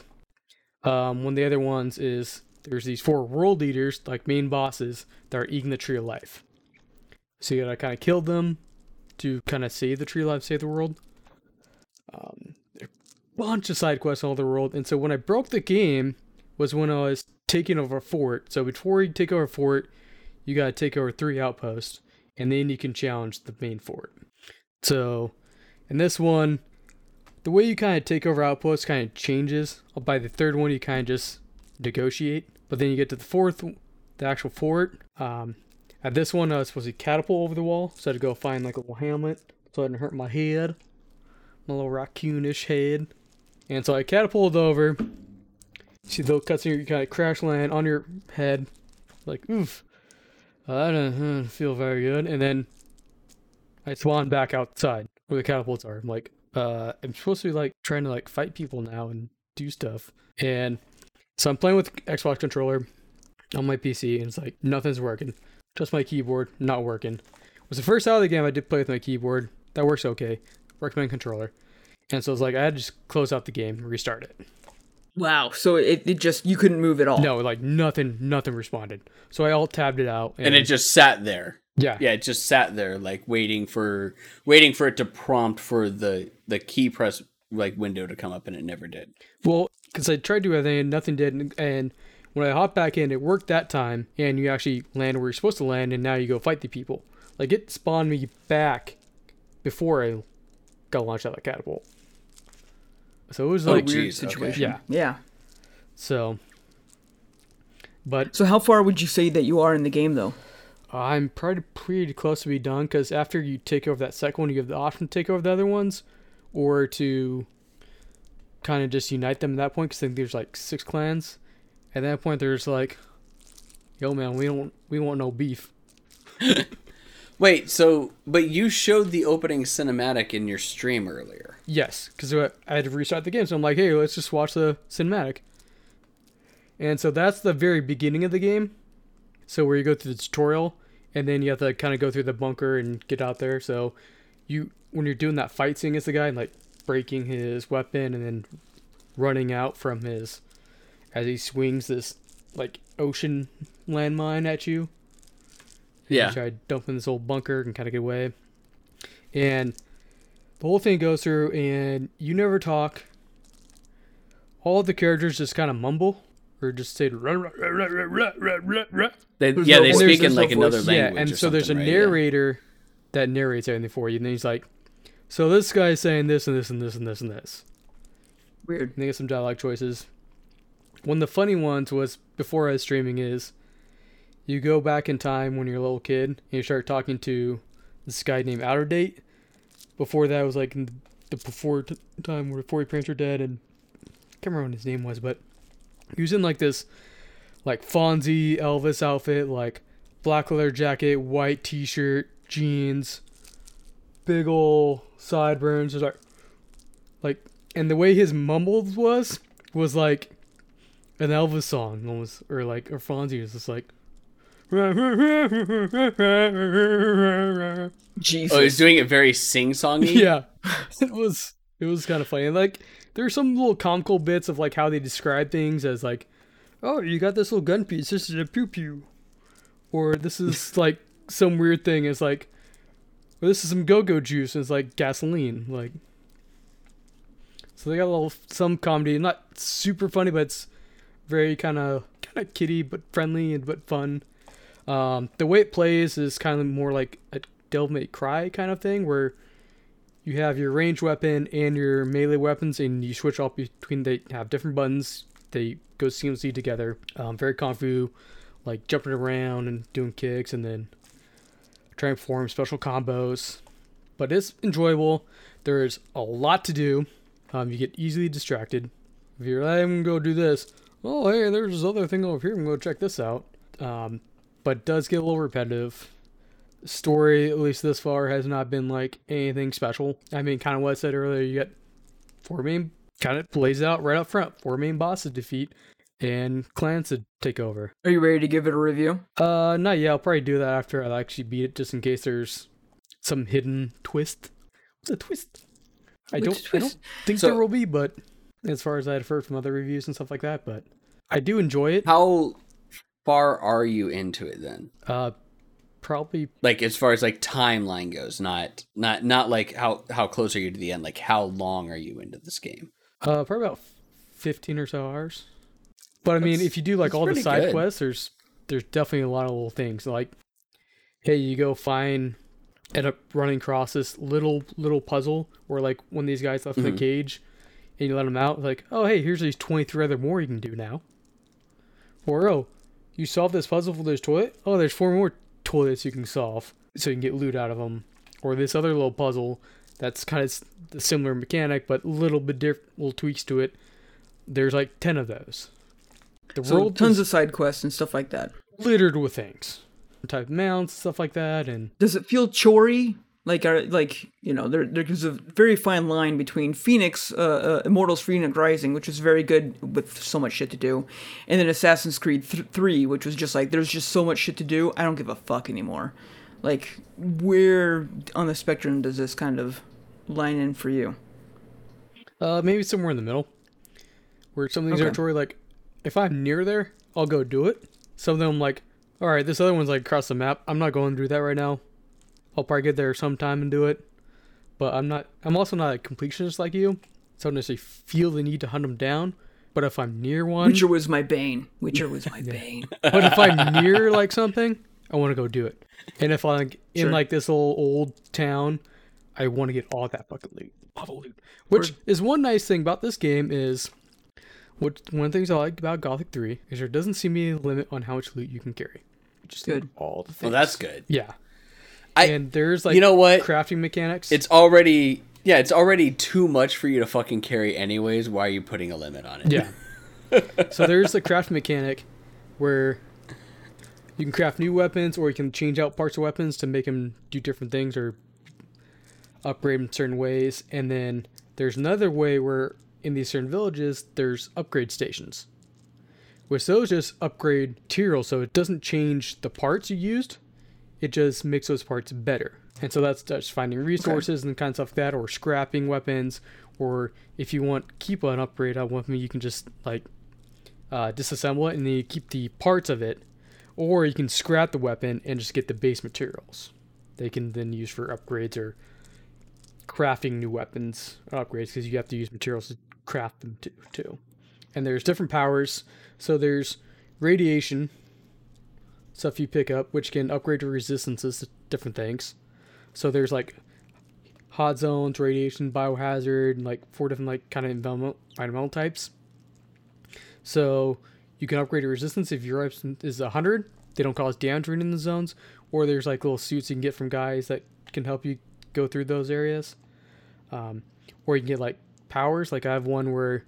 Um, one of the other ones is there's these four world leaders, like main bosses, that are eating the tree of life. So you gotta kind of kill them to kind of save the tree life, save the world. Um, a bunch of side quests all over the world. And so when I broke the game was when I was taking over a fort. So before you take over a fort, you got to take over three outposts, and then you can challenge the main fort. So in this one, the way you kind of take over outposts kind of changes. By the third one, you kind of just negotiate. But then you get to the fourth, the actual fort. Um, At this one, I was supposed to catapult over the wall, so I had to go find like a little hamlet, so I didn't hurt my head, my little raccoonish head. And so I catapulted over. See the little cutscene, you kind of crash land on your head, like oof, I don't feel very good. And then I swan back outside where the catapults are. I'm like, uh, I'm supposed to be like trying to like fight people now and do stuff. And so I'm playing with Xbox controller on my P C, and it's like nothing's working. Just my keyboard, not working. It was the first hour of the game I did play with my keyboard. That works okay. Recommend controller. And so I was like, I had to just close out the game and restart it. Wow. So it, it just, you couldn't move at all? No, like nothing, nothing responded. So I alt-tabbed it out. And, and it just sat there. Yeah. Yeah, it just sat there, like waiting for waiting for it to prompt for the, the key press like window to come up, and it never did. Well, because I tried to do everything and nothing did. And... and when I hop back in, it worked that time, and you actually land where you're supposed to land, and now you go fight the people. Like, it spawned me back before I got launched out of the catapult. So it was like oh, a geez, weird situation. Okay. Yeah. Yeah. So, but... So how far would you say that you are in the game, though? I'm probably pretty close to be done, because after you take over that second one, you have the option to take over the other ones, or to kind of just unite them at that point, because then there's like six clans. At that point, they're just like, "Yo, man, we don't, we want no beef." Wait, so, but you showed the opening cinematic in your stream earlier. Yes, because I had to restart the game, so I'm like, "Hey, let's just watch the cinematic." And so that's the very beginning of the game, so where you go through the tutorial, and then you have to kind of go through the bunker and get out there. So, you when you're doing that fight scene, it's the guy like breaking his weapon and then running out from his. As he swings this, like, ocean landmine at you. Yeah. You try dumping this old bunker and kind of get away. And the whole thing goes through and you never talk. All of the characters just kind of mumble or just say, rah, rah, rah, rah, rah, rah, rah, rah. They, yeah, no they voice. speak in like no another language. Yeah, and or so there's a right? narrator yeah. that narrates everything for you. And then he's like, so this guy's saying this and this and this and this and this. Weird. And they get some dialogue choices. One of the funny ones was before I was streaming is you go back in time when you're a little kid and you start talking to this guy named Outer Date. Before that was like in the before t- time where before your parents were dead and I can't remember what his name was, but he was in like this like Fonzie Elvis outfit, like black leather jacket, white t-shirt, jeans, big ol' sideburns. Like, like, and the way his mumbles was, was like an Elvis song almost, or like, or Fonzie was just like, Jesus. Oh, he's doing it very sing-songy? Yeah. It was, it was kind of funny. And like, there are some little comical bits of like how they describe things as like, oh, you got this little gun piece. This is a pew pew, or this is like some weird thing. It's like, well, this is some go-go juice. And it's like gasoline. Like, so they got a little some comedy, not super funny, but it's very kind of kind of kiddie, but friendly and but fun. Um, the way it plays is kind of more like a Devil May Cry kind of thing, where you have your ranged weapon and your melee weapons, and you switch off between. They have different buttons. They go seamlessly together. Um, very kung fu, like jumping around and doing kicks, and then trying to form special combos. But it's enjoyable. There's a lot to do. Um, you get easily distracted. If you're like, I'm gonna go do this. Oh, hey, there's this other thing over here. I'm gonna go check this out. Um, but it does get a little repetitive. Story, at least this far, has not been like anything special. I mean, kind of what I said earlier, you got four main, kind of plays out right up front, four main bosses to defeat and clans to take over. Are you ready to give it a review? Uh, not yet. I'll probably do that after I actually beat it, just in case there's some hidden twist. What's a twist? I don't, twist? I don't think so, there will be, but as far as I've heard from other reviews and stuff like that, but I do enjoy it. How far are you into it then? Uh, Probably like as far as like timeline goes, not not not like how how close are you to the end? Like how long are you into this game? Uh, probably about fifteen or so hours. But I that's, mean, if you do like all the side good. quests, there's there's definitely a lot of little things. Like, hey, you go find, end up running across this little little puzzle where like one of these guys left mm-hmm. in the cage, and you let them out. Like, oh hey, here's these twenty-three other more you can do now. Or oh, you solved this puzzle for this toilet. Oh, there's four more toilets you can solve so you can get loot out of them, or this other little puzzle that's kind of a similar mechanic but a little bit different, little tweaks to it. There's like ten of those. The so world tons of side quests and stuff like that, littered with things, type mounts, stuff like that. And does it feel chory? Like are like you know there there's a very fine line between Phoenix, uh, uh, Immortals: Phoenix Rising, which was very good with so much shit to do, and then Assassin's Creed th- three, which was just like there's just so much shit to do. I don't give a fuck anymore. Like, where on the spectrum does this kind of line in for you? Uh, maybe somewhere in the middle, where some things okay. are totally like, if I'm near there, I'll go do it. Some of them like, all right, this other one's like across the map. I'm not going through that right now. I'll probably get there sometime and do it, but I'm not. I'm also not a completionist like you, so I don't necessarily feel the need to hunt them down. But if I'm near one, Witcher was my bane. Witcher was my bane. But if I'm near like something, I want to go do it. And if I'm like, sure. in like this little old town, I want to get all that fucking loot, bubble loot. Which or, is one nice thing about this game is, what one of the things I like about Gothic three is there doesn't seem to be a limit on how much loot you can carry. Just good. All the things. Well, that's good. Yeah. I, and there's like you know what? crafting mechanics. It's already yeah, it's already too much for you to fucking carry anyways. Why are you putting a limit on it? Yeah. So there's the craft mechanic where you can craft new weapons, or you can change out parts of weapons to make them do different things or upgrade them in certain ways. And then there's another way where in these certain villages there's upgrade stations. With those just upgrade material, so it doesn't change the parts you used. It just makes those parts better. And so that's just finding resources okay. and kind of stuff like that, or scrapping weapons, or if you want keep an upgrade on weapon, you can just like uh, disassemble it and then you keep the parts of it, or you can scrap the weapon and just get the base materials. They can then use for upgrades or crafting new weapons upgrades because you have to use materials to craft them too, too. And there's different powers. So there's radiation stuff you pick up, which can upgrade your resistances to different things. So there's like hot zones, radiation, biohazard, and like four different like kind of environmental, environmental types. So you can upgrade your resistance if your resistance is one hundred. They don't cause damage in the zones. Or there's like little suits you can get from guys that can help you go through those areas. Um, or you can get like powers. Like I have one where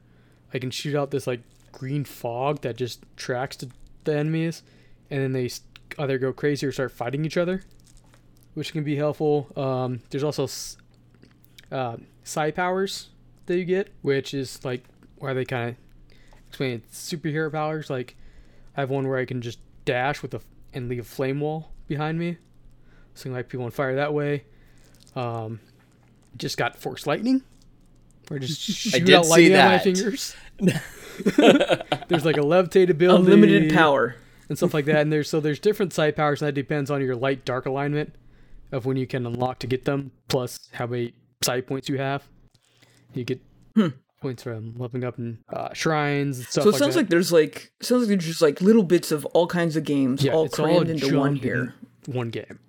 I can shoot out this like green fog that just tracks the, the enemies. And then they either go crazy or start fighting each other, which can be helpful. Um, there's also uh, psi powers that you get, which is like why they kind of explain it. Superhero powers. Like I have one where I can just dash with a and leave a flame wall behind me, so like people on fire that way. Um, just got force lightning, or just shoot out lightning on my fingers. There's like a levitate ability, unlimited power, and stuff like that. And there's so there's different side powers, and that depends on your light dark alignment of when you can unlock to get them, plus how many side points you have. You get hmm. points from leveling up in uh, shrines and stuff. So it like sounds that. like there's like sounds like there's just like little bits of all kinds of games, yeah, all crammed all into one here. One game.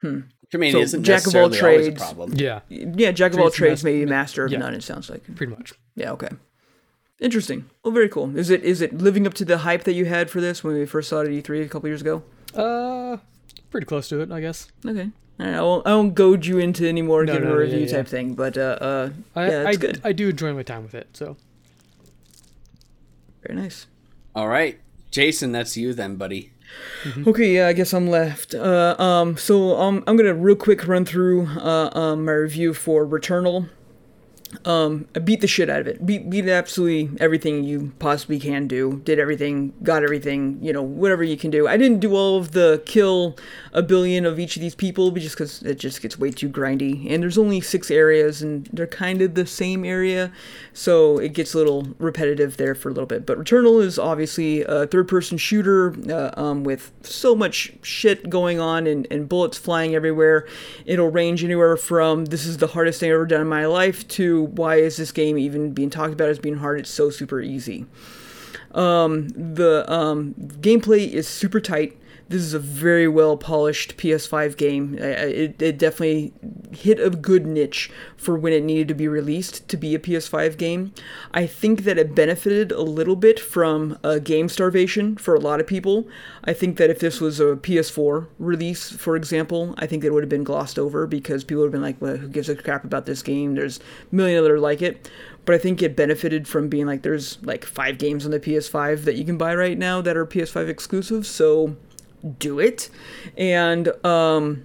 Hmm. Which I mean, so isn't jack of all trades. A problem. Yeah, yeah, jack of all trades, master, maybe master of yeah. none. It sounds like pretty much. Yeah. Okay. Interesting. Well, very cool. Is it is it living up to the hype that you had for this when we first saw it at E three a couple years ago? Uh, pretty close to it, I guess. Okay. All right, I won't I won't goad you into any more no, give no, a review yeah, type yeah. thing, but uh, uh I, yeah, that's I, good. I do enjoy my time with it. So very nice. All right, Jason, that's you then, buddy. Mm-hmm. Okay, yeah, I guess I'm left. Uh, um, so um, I'm gonna real quick run through uh um my review for Returnal. Um, I beat the shit out of it. Beat beat absolutely everything you possibly can do. Did everything, got everything, you know, whatever you can do. I didn't do all of the kill a billion of each of these people, but just because it just gets way too grindy. And there's only six areas, and they're kind of the same area, so it gets a little repetitive there for a little bit. But Returnal is obviously a third-person shooter uh, um, with so much shit going on and, and bullets flying everywhere. It'll range anywhere from this is the hardest thing I've ever done in my life to why is this game even being talked about as being hard? It's so super easy. Um, the um, gameplay is super tight. This is a very well-polished P S five game. It, it definitely hit a good niche for when it needed to be released to be a P S five game. I think that it benefited a little bit from uh, game starvation for a lot of people. I think that if this was a P S four release, for example, I think it would have been glossed over because people would have been like, well, who gives a crap about this game? There's a million others like it. But I think it benefited from being like, there's like five games on the P S five that you can buy right now that are P S five exclusive, so do it. And um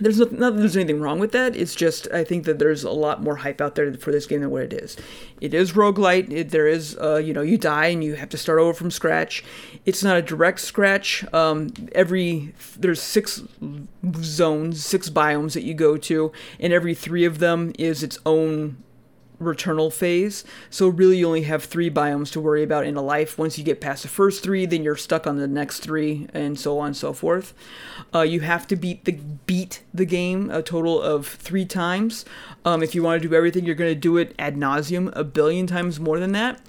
there's not, not that there's anything wrong with that. It's just I think that there's a lot more hype out there for this game than what it is. It is roguelite. It, there is uh you know, you die and you have to start over from scratch. It's not a direct scratch. Um every there's six zones, six biomes that you go to, and every three of them is its own Returnal phase, so really you only have three biomes to worry about in a life. Once you get past the first three, then you're stuck on the next three, and so on and so forth. Uh, you have to beat the beat the game a total of three times. Um, if you want to do everything, you're going to do it ad nauseum, a billion times more than that.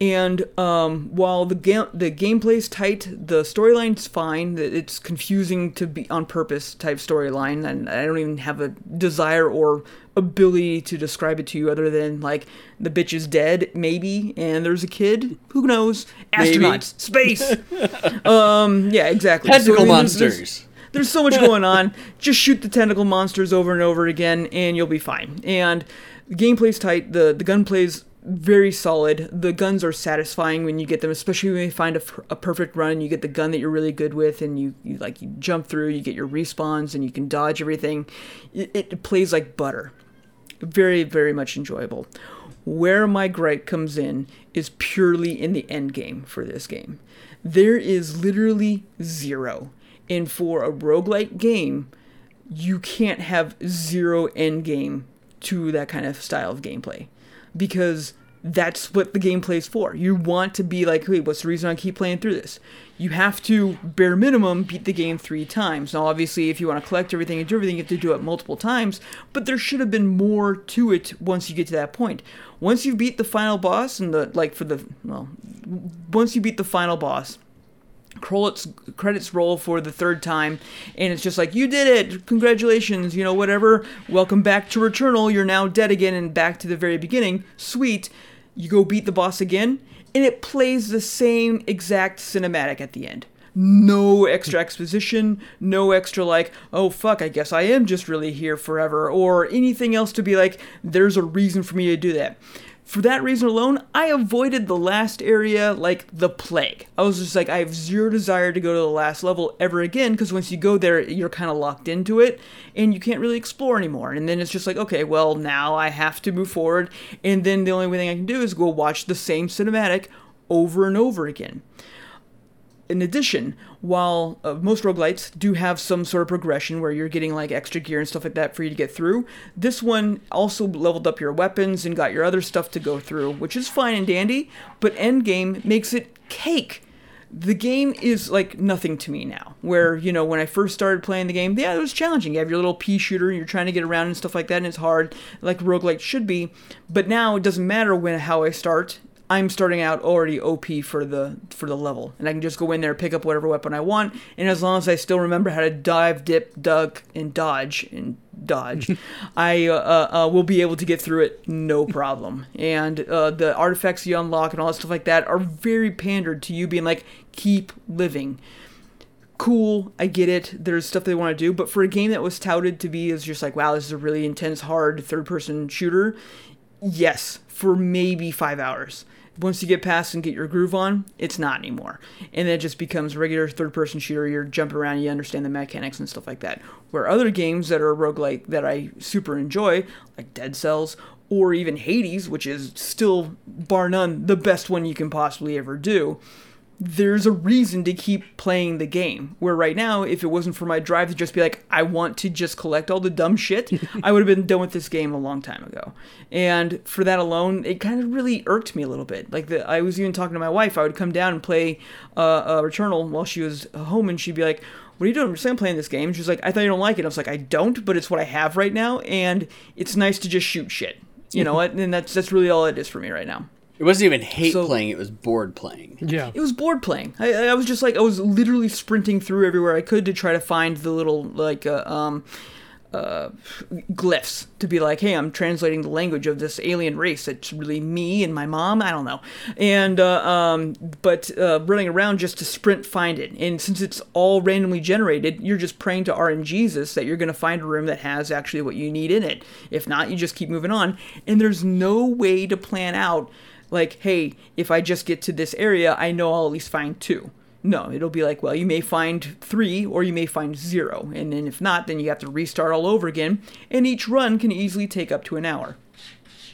And um, while the ga- the gameplay's tight, the storyline's fine. It's confusing to be on purpose type storyline, and I don't even have a desire or ability to describe it to you other than like the bitch is dead, maybe, and there's a kid, who knows, astronauts, maybe. Space. um, yeah, exactly. Tentacle so, I mean, monsters. There's, there's so much going on. Just shoot the tentacle monsters over and over again, and you'll be fine. And the gameplay's tight. The the gunplay's very solid. The guns are satisfying when you get them, especially when you find a, a perfect run. You get the gun that you're really good with, and you, you like you jump through. You get your respawns, and you can dodge everything. It, it plays like butter. Very, very much enjoyable. Where my gripe comes in is purely in the end game for this game. There is literally zero. And for a roguelike game, you can't have zero end game to that kind of style of gameplay. Because that's what the gameplay is for. You want to be like, hey, what's the reason I keep playing through this? You have to, bare minimum, beat the game three times. Now, obviously, if you want to collect everything and do everything, you have to do it multiple times, but there should have been more to it once you get to that point. Once you beat the final boss, and the, like, for the, well, once you beat the final boss, credits, credits roll for the third time, and it's just like, you did it! Congratulations, you know, whatever. Welcome back to Returnal. You're now dead again and back to the very beginning. Sweet. You go beat the boss again, and it plays the same exact cinematic at the end. No extra exposition, no extra like, oh fuck, I guess I am just really here forever, or anything else to be like, there's a reason for me to do that. For that reason alone, I avoided the last area like the plague. I was just like, I have zero desire to go to the last level ever again, because once you go there, you're kind of locked into it, and you can't really explore anymore. And then it's just like, okay, well, now I have to move forward, and then the only thing I can do is go watch the same cinematic over and over again. In addition, while uh, most roguelites do have some sort of progression where you're getting like extra gear and stuff like that for you to get through, this one also leveled up your weapons and got your other stuff to go through, which is fine and dandy, but endgame makes it cake. The game is like nothing to me now, where, you know, when I first started playing the game, yeah, it was challenging. You have your little pea shooter and you're trying to get around and stuff like that, and it's hard, like roguelite should be, but now it doesn't matter when how I start. I'm starting out already O P for the for the level, and I can just go in there, pick up whatever weapon I want, and as long as I still remember how to dive, dip, duck, and dodge, and dodge, I uh, uh, will be able to get through it no problem. And uh, the artifacts you unlock and all that stuff like that are very pandered to you being like, keep living. Cool, I get it, there's stuff they want to do, but for a game that was touted to be as just like, wow, this is a really intense, hard third-person shooter, yes, for maybe five hours. Once you get past and get your groove on, it's not anymore. And then it just becomes regular third-person shooter. You're jumping around, you understand the mechanics and stuff like that. Where other games that are roguelike that I super enjoy, like Dead Cells, or even Hades, which is still, bar none, the best one you can possibly ever do, there's a reason to keep playing the game. Where right now, if it wasn't for my drive to just be like, I want to just collect all the dumb shit, I would have been done with this game a long time ago. And for that alone, it kind of really irked me a little bit. Like, the, I was even talking to my wife. I would come down and play uh, uh, Returnal while she was home, and she'd be like, what are you doing? I'm just playing this game. She's like, I thought you don't like it. I was like, I don't, but it's what I have right now, and it's nice to just shoot shit. You know what? And that's that's really all it is for me right now. It wasn't even hate so, playing, it was bored playing. Yeah. It was bored playing. I, I was just like, I was literally sprinting through everywhere I could to try to find the little, like, uh, um, uh, glyphs to be like, hey, I'm translating the language of this alien race. It's really me and my mom. I don't know. And, uh, um, but uh, running around just to sprint find it. And since it's all randomly generated, you're just praying to R N Jesus that you're going to find a room that has actually what you need in it. If not, you just keep moving on. And there's no way to plan out, like, hey, if I just get to this area, I know I'll at least find two. No, it'll be like, well, you may find three or you may find zero. And then if not, then you have to restart all over again. And each run can easily take up to an hour.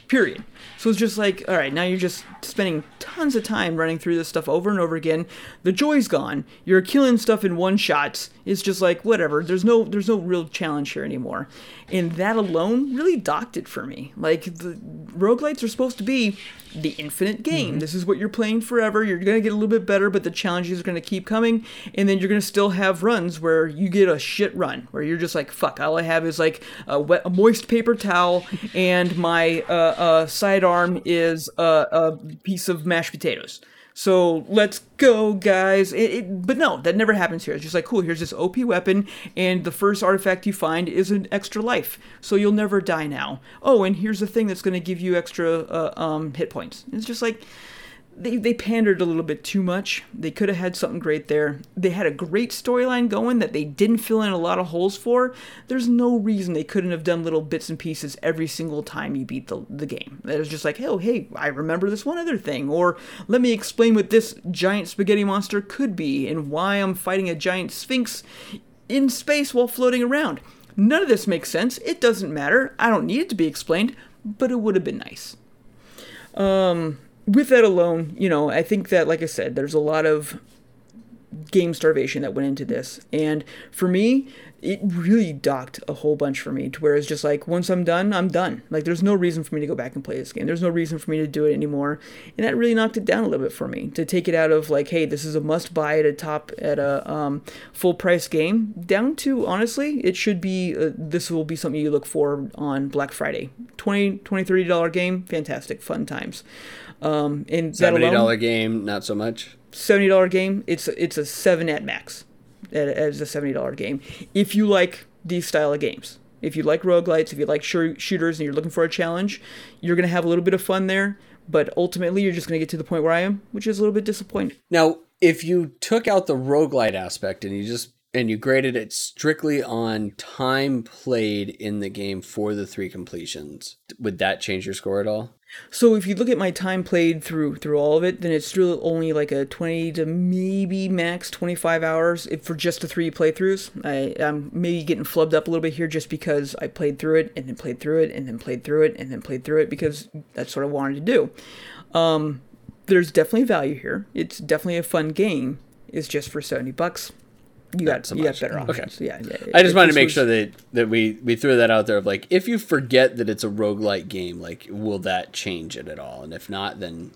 Period. So it's just like, all right, now you're just spending tons of time running through this stuff over and over again. The joy's gone. You're killing stuff in one shots. It's just like, whatever. There's no there's no real challenge here anymore. And that alone really docked it for me. Like, the roguelites are supposed to be the infinite game. Mm-hmm. This is what you're playing forever. You're going to get a little bit better, but the challenges are going to keep coming. And then you're going to still have runs where you get a shit run, where you're just like, fuck, all I have is like a, wet, a moist paper towel and my uh, uh, sidearm is a, a piece of mashed potatoes. So let's go, guys. It, it, but no, that never happens here. It's just like, cool, here's this O P weapon, and the first artifact you find is an extra life. So you'll never die now. Oh, and here's the thing that's going to give you extra uh, um, hit points. It's just like, they, they pandered a little bit too much. They could have had something great there. They had a great storyline going that they didn't fill in a lot of holes for. There's no reason they couldn't have done little bits and pieces every single time you beat the, the game. It was just like, oh, hey, I remember this one other thing. Or let me explain what this giant spaghetti monster could be and why I'm fighting a giant sphinx in space while floating around. None of this makes sense. It doesn't matter. I don't need it to be explained, but it would have been nice. Um... With that alone, you know, I think that, like I said, there's a lot of game starvation that went into this. And for me, it really docked a whole bunch for me, to where it's just like, once I'm done, I'm done. Like, there's no reason for me to go back and play this game. There's no reason for me to do it anymore. And that really knocked it down a little bit for me, to take it out of like, hey, this is a must buy at a top at a um, full price game, down to, honestly, it should be, uh, this will be something you look for on Black Friday. twenty dollars, thirty dollars game, fantastic, fun times. Um, and that alone, seventy dollars game, not so much. seventy dollars game, it's, it's a seven at max. As a seventy dollars game, if you like these style of games, if you like roguelites, if you like shooters and you're looking for a challenge, you're going to have a little bit of fun there, but ultimately you're just going to get to the point where I am, which is a little bit disappointing. Now, if you took out the roguelite aspect and you just and you graded it strictly on time played in the game for the three completions, would that change your score at all? So if you look at my time played through through all of it, then it's still only like a twenty to maybe max twenty-five hours if for just the three playthroughs. I, I'm maybe getting flubbed up a little bit here just because I played through it and then played through it and then played through it and then played through it because that's what I wanted to do. Um, there's definitely value here. It's definitely a fun game. It's just for seventy bucks. You got, so you got better options. Okay. So yeah, yeah, I just wanted to make was, sure that, that we, we threw that out there of like, if you forget that it's a roguelite game, like, will that change it at all? And if not, then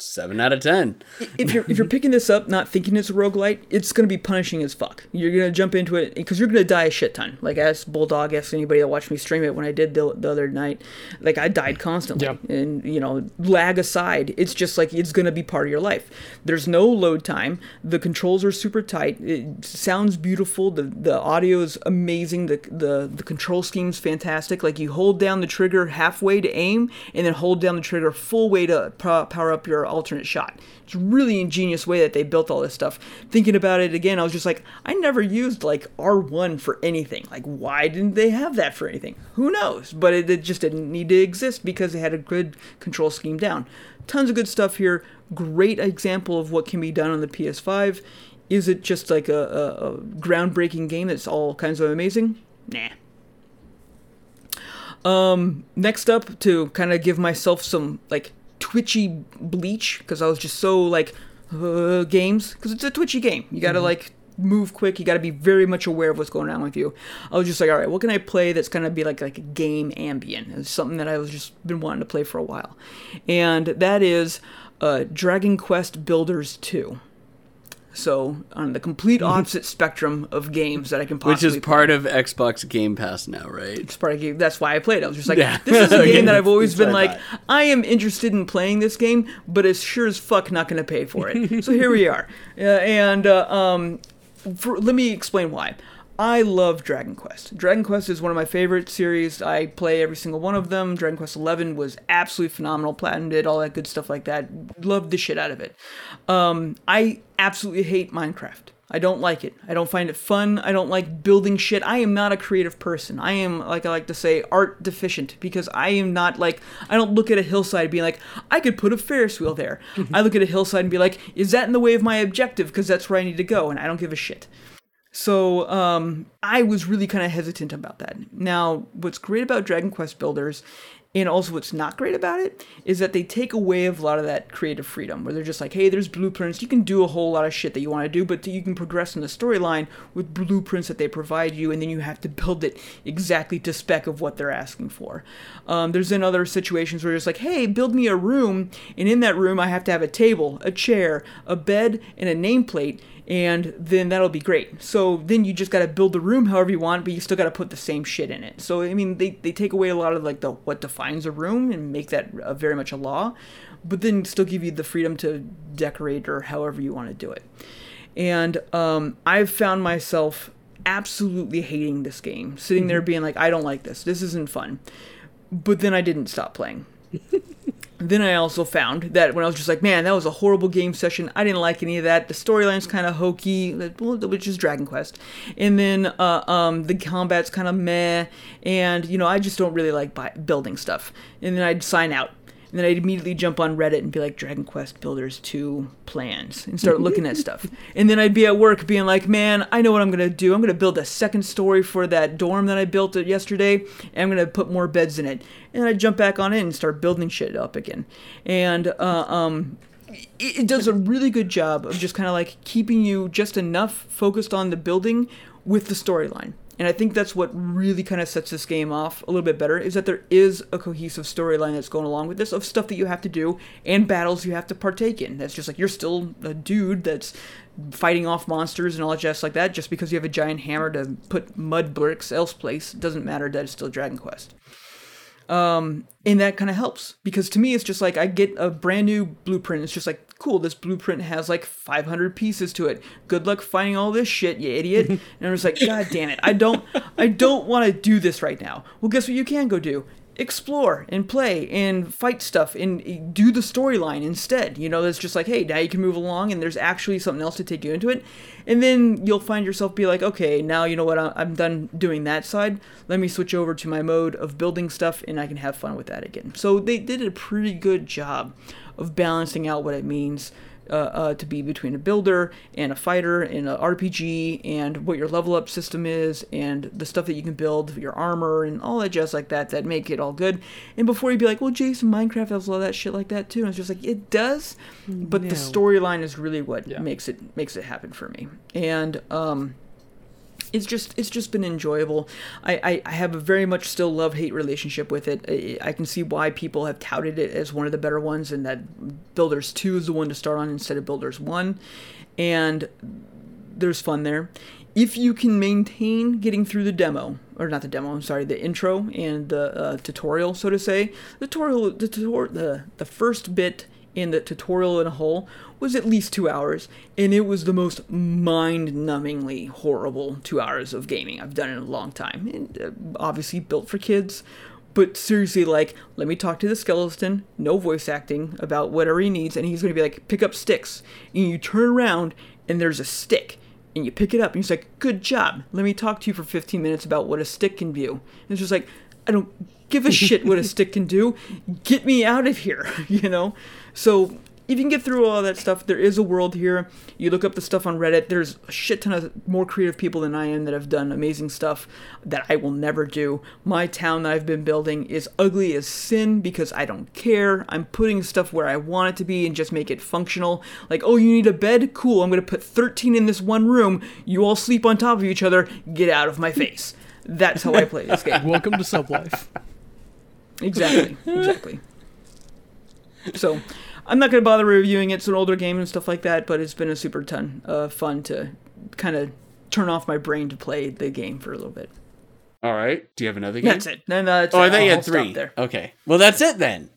seven out of ten. If you're if you're picking this up not thinking it's a roguelite, it's going to be punishing as fuck. You're going to jump into it because you're going to die a shit ton. Like, ask Bulldog, ask anybody that watched me stream it when I did the, the other night. Like, I died constantly. Yeah. And, you know, lag aside, it's just like it's going to be part of your life. There's no load time. The controls are super tight. It sounds beautiful. The the audio is amazing. The, the, the control scheme's fantastic. Like, you hold down the trigger halfway to aim and then hold down the trigger full way to pro- power up your alternate shot. It's a really ingenious way that they built all this stuff. Thinking about it again, I was just like, I never used like R one for anything. Like, why didn't they have that for anything? Who knows? But it, it just didn't need to exist because they had a good control scheme down. Tons of good stuff here. Great example of what can be done on the P S five. Is it just like a, a, a groundbreaking game that's all kinds of amazing? Nah. Um, next up, to kind of give myself some like twitchy bleach, because I was just so like uh, games, because it's a twitchy game, you gotta mm-hmm. like move quick, you gotta be very much aware of what's going on with you. I was just like, all right, what can I play that's gonna be like like a game ambient? It's something that I was just been wanting to play for a while, and that is uh Dragon Quest Builders two. So on the complete opposite spectrum of games that I can possibly play. Which is part play. of Xbox Game Pass now, right? It's part of Game That's why I played it. I was just like, yeah. This is a game that I've always been I like, thought. I am interested in playing this game, but it's sure as fuck not going to pay for it. So here we are. Uh, and uh, um, for, let me explain why. I love Dragon Quest. Dragon Quest is one of my favorite series. I play every single one of them. Dragon Quest eleven was absolutely phenomenal. Platinum did all that good stuff like that. Loved the shit out of it. Um, I absolutely hate Minecraft. I don't like it. I don't find it fun. I don't like building shit. I am not a creative person. I am, like I like to say, art deficient, because I am not like, I don't look at a hillside and be like, I could put a Ferris wheel there. I look at a hillside and be like, is that in the way of my objective? Because that's where I need to go, and I don't give a shit. So um, I was really kind of hesitant about that. Now, what's great about Dragon Quest Builders, and also what's not great about it, is that they take away a lot of that creative freedom, where they're just like, hey, there's blueprints. You can do a whole lot of shit that you want to do, but you can progress in the storyline with blueprints that they provide you, and then you have to build it exactly to spec of what they're asking for. Um, there's in other situations where it's like, hey, build me a room, and in that room I have to have a table, a chair, a bed, and a nameplate, and then that'll be great. So then you just got to build the room however you want, but you still got to put the same shit in it. So, I mean, they, they take away a lot of, like, the what defines a room and make that uh, very much a law, but then still give you the freedom to decorate or however you want to do it. And um, I've found myself absolutely hating this game, sitting mm-hmm. there being like, I don't like this. This isn't fun. But then I didn't stop playing. Then I also found that when I was just like, man, that was a horrible game session. I didn't like any of that. The storyline's kind of hokey, which is Dragon Quest. And then uh, um, the combat's kind of meh. And, you know, I just don't really like buy- building stuff. And then I'd sign out. And then I'd immediately jump on Reddit and be like, Dragon Quest Builders two plans, and start looking at stuff. And then I'd be at work being like, man, I know what I'm going to do. I'm going to build a second story for that dorm that I built yesterday, and I'm going to put more beds in it. And I'd jump back on in and start building shit up again. And uh, um, it, it does a really good job of just kind of like keeping you just enough focused on the building with the storyline. And I think that's what really kind of sets this game off a little bit better, is that there is a cohesive storyline that's going along with this, of stuff that you have to do and battles you have to partake in. That's just like, you're still a dude that's fighting off monsters and all that jazz like that. Just because you have a giant hammer to put mud bricks elseplace doesn't matter. That is still Dragon Quest. Um, and that kind of helps, because to me, it's just like, I get a brand new blueprint. It's just like, cool, this blueprint has like five hundred pieces to it. Good luck finding all this shit, you idiot. And I'm just like, God damn it. I don't, I don't want to do this right now. Well, guess what you can go do? Explore and play and fight stuff and do the storyline instead. You know, it's just like, hey, now you can move along and there's actually something else to take you into it. And then you'll find yourself be like, okay, now you know what, I'm done doing that side. Let me switch over to my mode of building stuff and I can have fun with that again. So they did a pretty good job of balancing out what it means uh, uh, to be between a builder and a fighter and an R P G and what your level up system is and the stuff that you can build, your armor and all that jazz like that, that make it all good. And before you'd be like, well, Jason, Minecraft has all that shit like that too. And it's just like, it does, but no. The storyline is really what yeah. makes it makes it happen for me. And um, it's just it's just been enjoyable. I, I, I have a very much still love-hate relationship with it. I, I can see why people have touted it as one of the better ones, and that Builders two is the one to start on instead of Builders one. And there's fun there. If you can maintain getting through the demo, or not the demo, I'm sorry, the intro and the uh, tutorial, so to say, the tutorial, the, tutor, the, the first bit in the tutorial in a whole was at least two hours, and it was the most mind-numbingly horrible two hours of gaming I've done in a long time. And uh, obviously built for kids, but seriously, like, let me talk to the skeleton, no voice acting, about whatever he needs, and he's going to be like, pick up sticks. And you turn around, and there's a stick, and you pick it up, and he's like, good job, let me talk to you for fifteen minutes about what a stick can do. And it's just like, I don't give a shit what a stick can do. Get me out of here, you know? So if you can get through all that stuff, there is a world here. You look up the stuff on Reddit. There's a shit ton of more creative people than I am that have done amazing stuff that I will never do. My town that I've been building is ugly as sin because I don't care. I'm putting stuff where I want it to be and just make it functional. Like, oh, you need a bed? Cool. I'm going to put thirteen in this one room. You all sleep on top of each other. Get out of my face. That's how I play this game. Welcome to Sublife. Exactly, exactly. So, I'm not going to bother reviewing it. It's an older game and stuff like that, but it's been a super ton of fun to kind of turn off my brain to play the game for a little bit. All right. Do you have another game? That's it. No, no, that's oh, it. I thought you had three. There. Okay. Well, that's it then.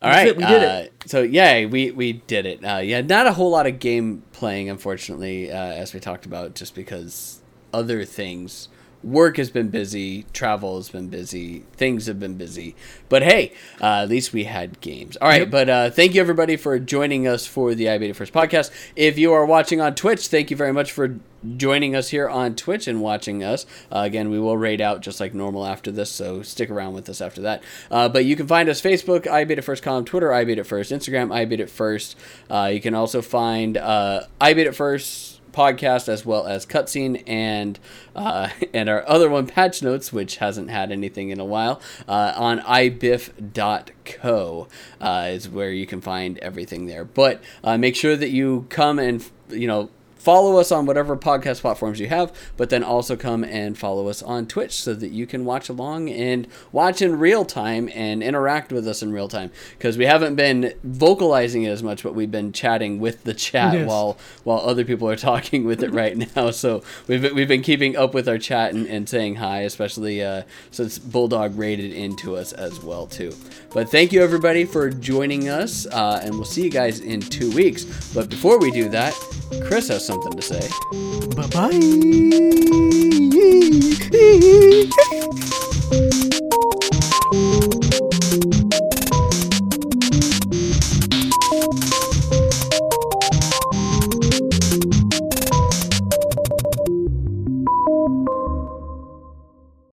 All that's right. It. We did uh, it. So, yeah, we, we did it. Uh, yeah, not a whole lot of game playing, unfortunately, uh, as we talked about, just because other things... Work has been busy, travel has been busy, things have been busy. But hey, uh, at least we had games. All right, yep. but uh, thank you, everybody, for joining us for the iBeta First podcast. If you are watching on Twitch, thank you very much for joining us here on Twitch and watching us. Uh, again, we will raid out just like normal after this, so stick around with us after that. Uh, but you can find us Facebook, iBetaFirst dot com, Twitter, iBetaFirst, Instagram, iBetaFirst. Uh, you can also find uh, iBetaFirst podcast as well as cutscene and uh and our other one, Patch Notes, which hasn't had anything in a while, uh on ibiff dot co uh is where you can find everything there. But uh make sure that you come and you know follow us on whatever podcast platforms you have, but then also come and follow us on Twitch so that you can watch along and watch in real time and interact with us in real time, because we haven't been vocalizing it as much, but we've been chatting with the chat yes. while while other people are talking with it right now. So we've been, we've been keeping up with our chat and, and saying hi, especially uh, since Bulldog raided into us as well too. But thank you everybody for joining us, uh, and we'll see you guys in two weeks. But before we do that, Chris has something to say. Bye-bye.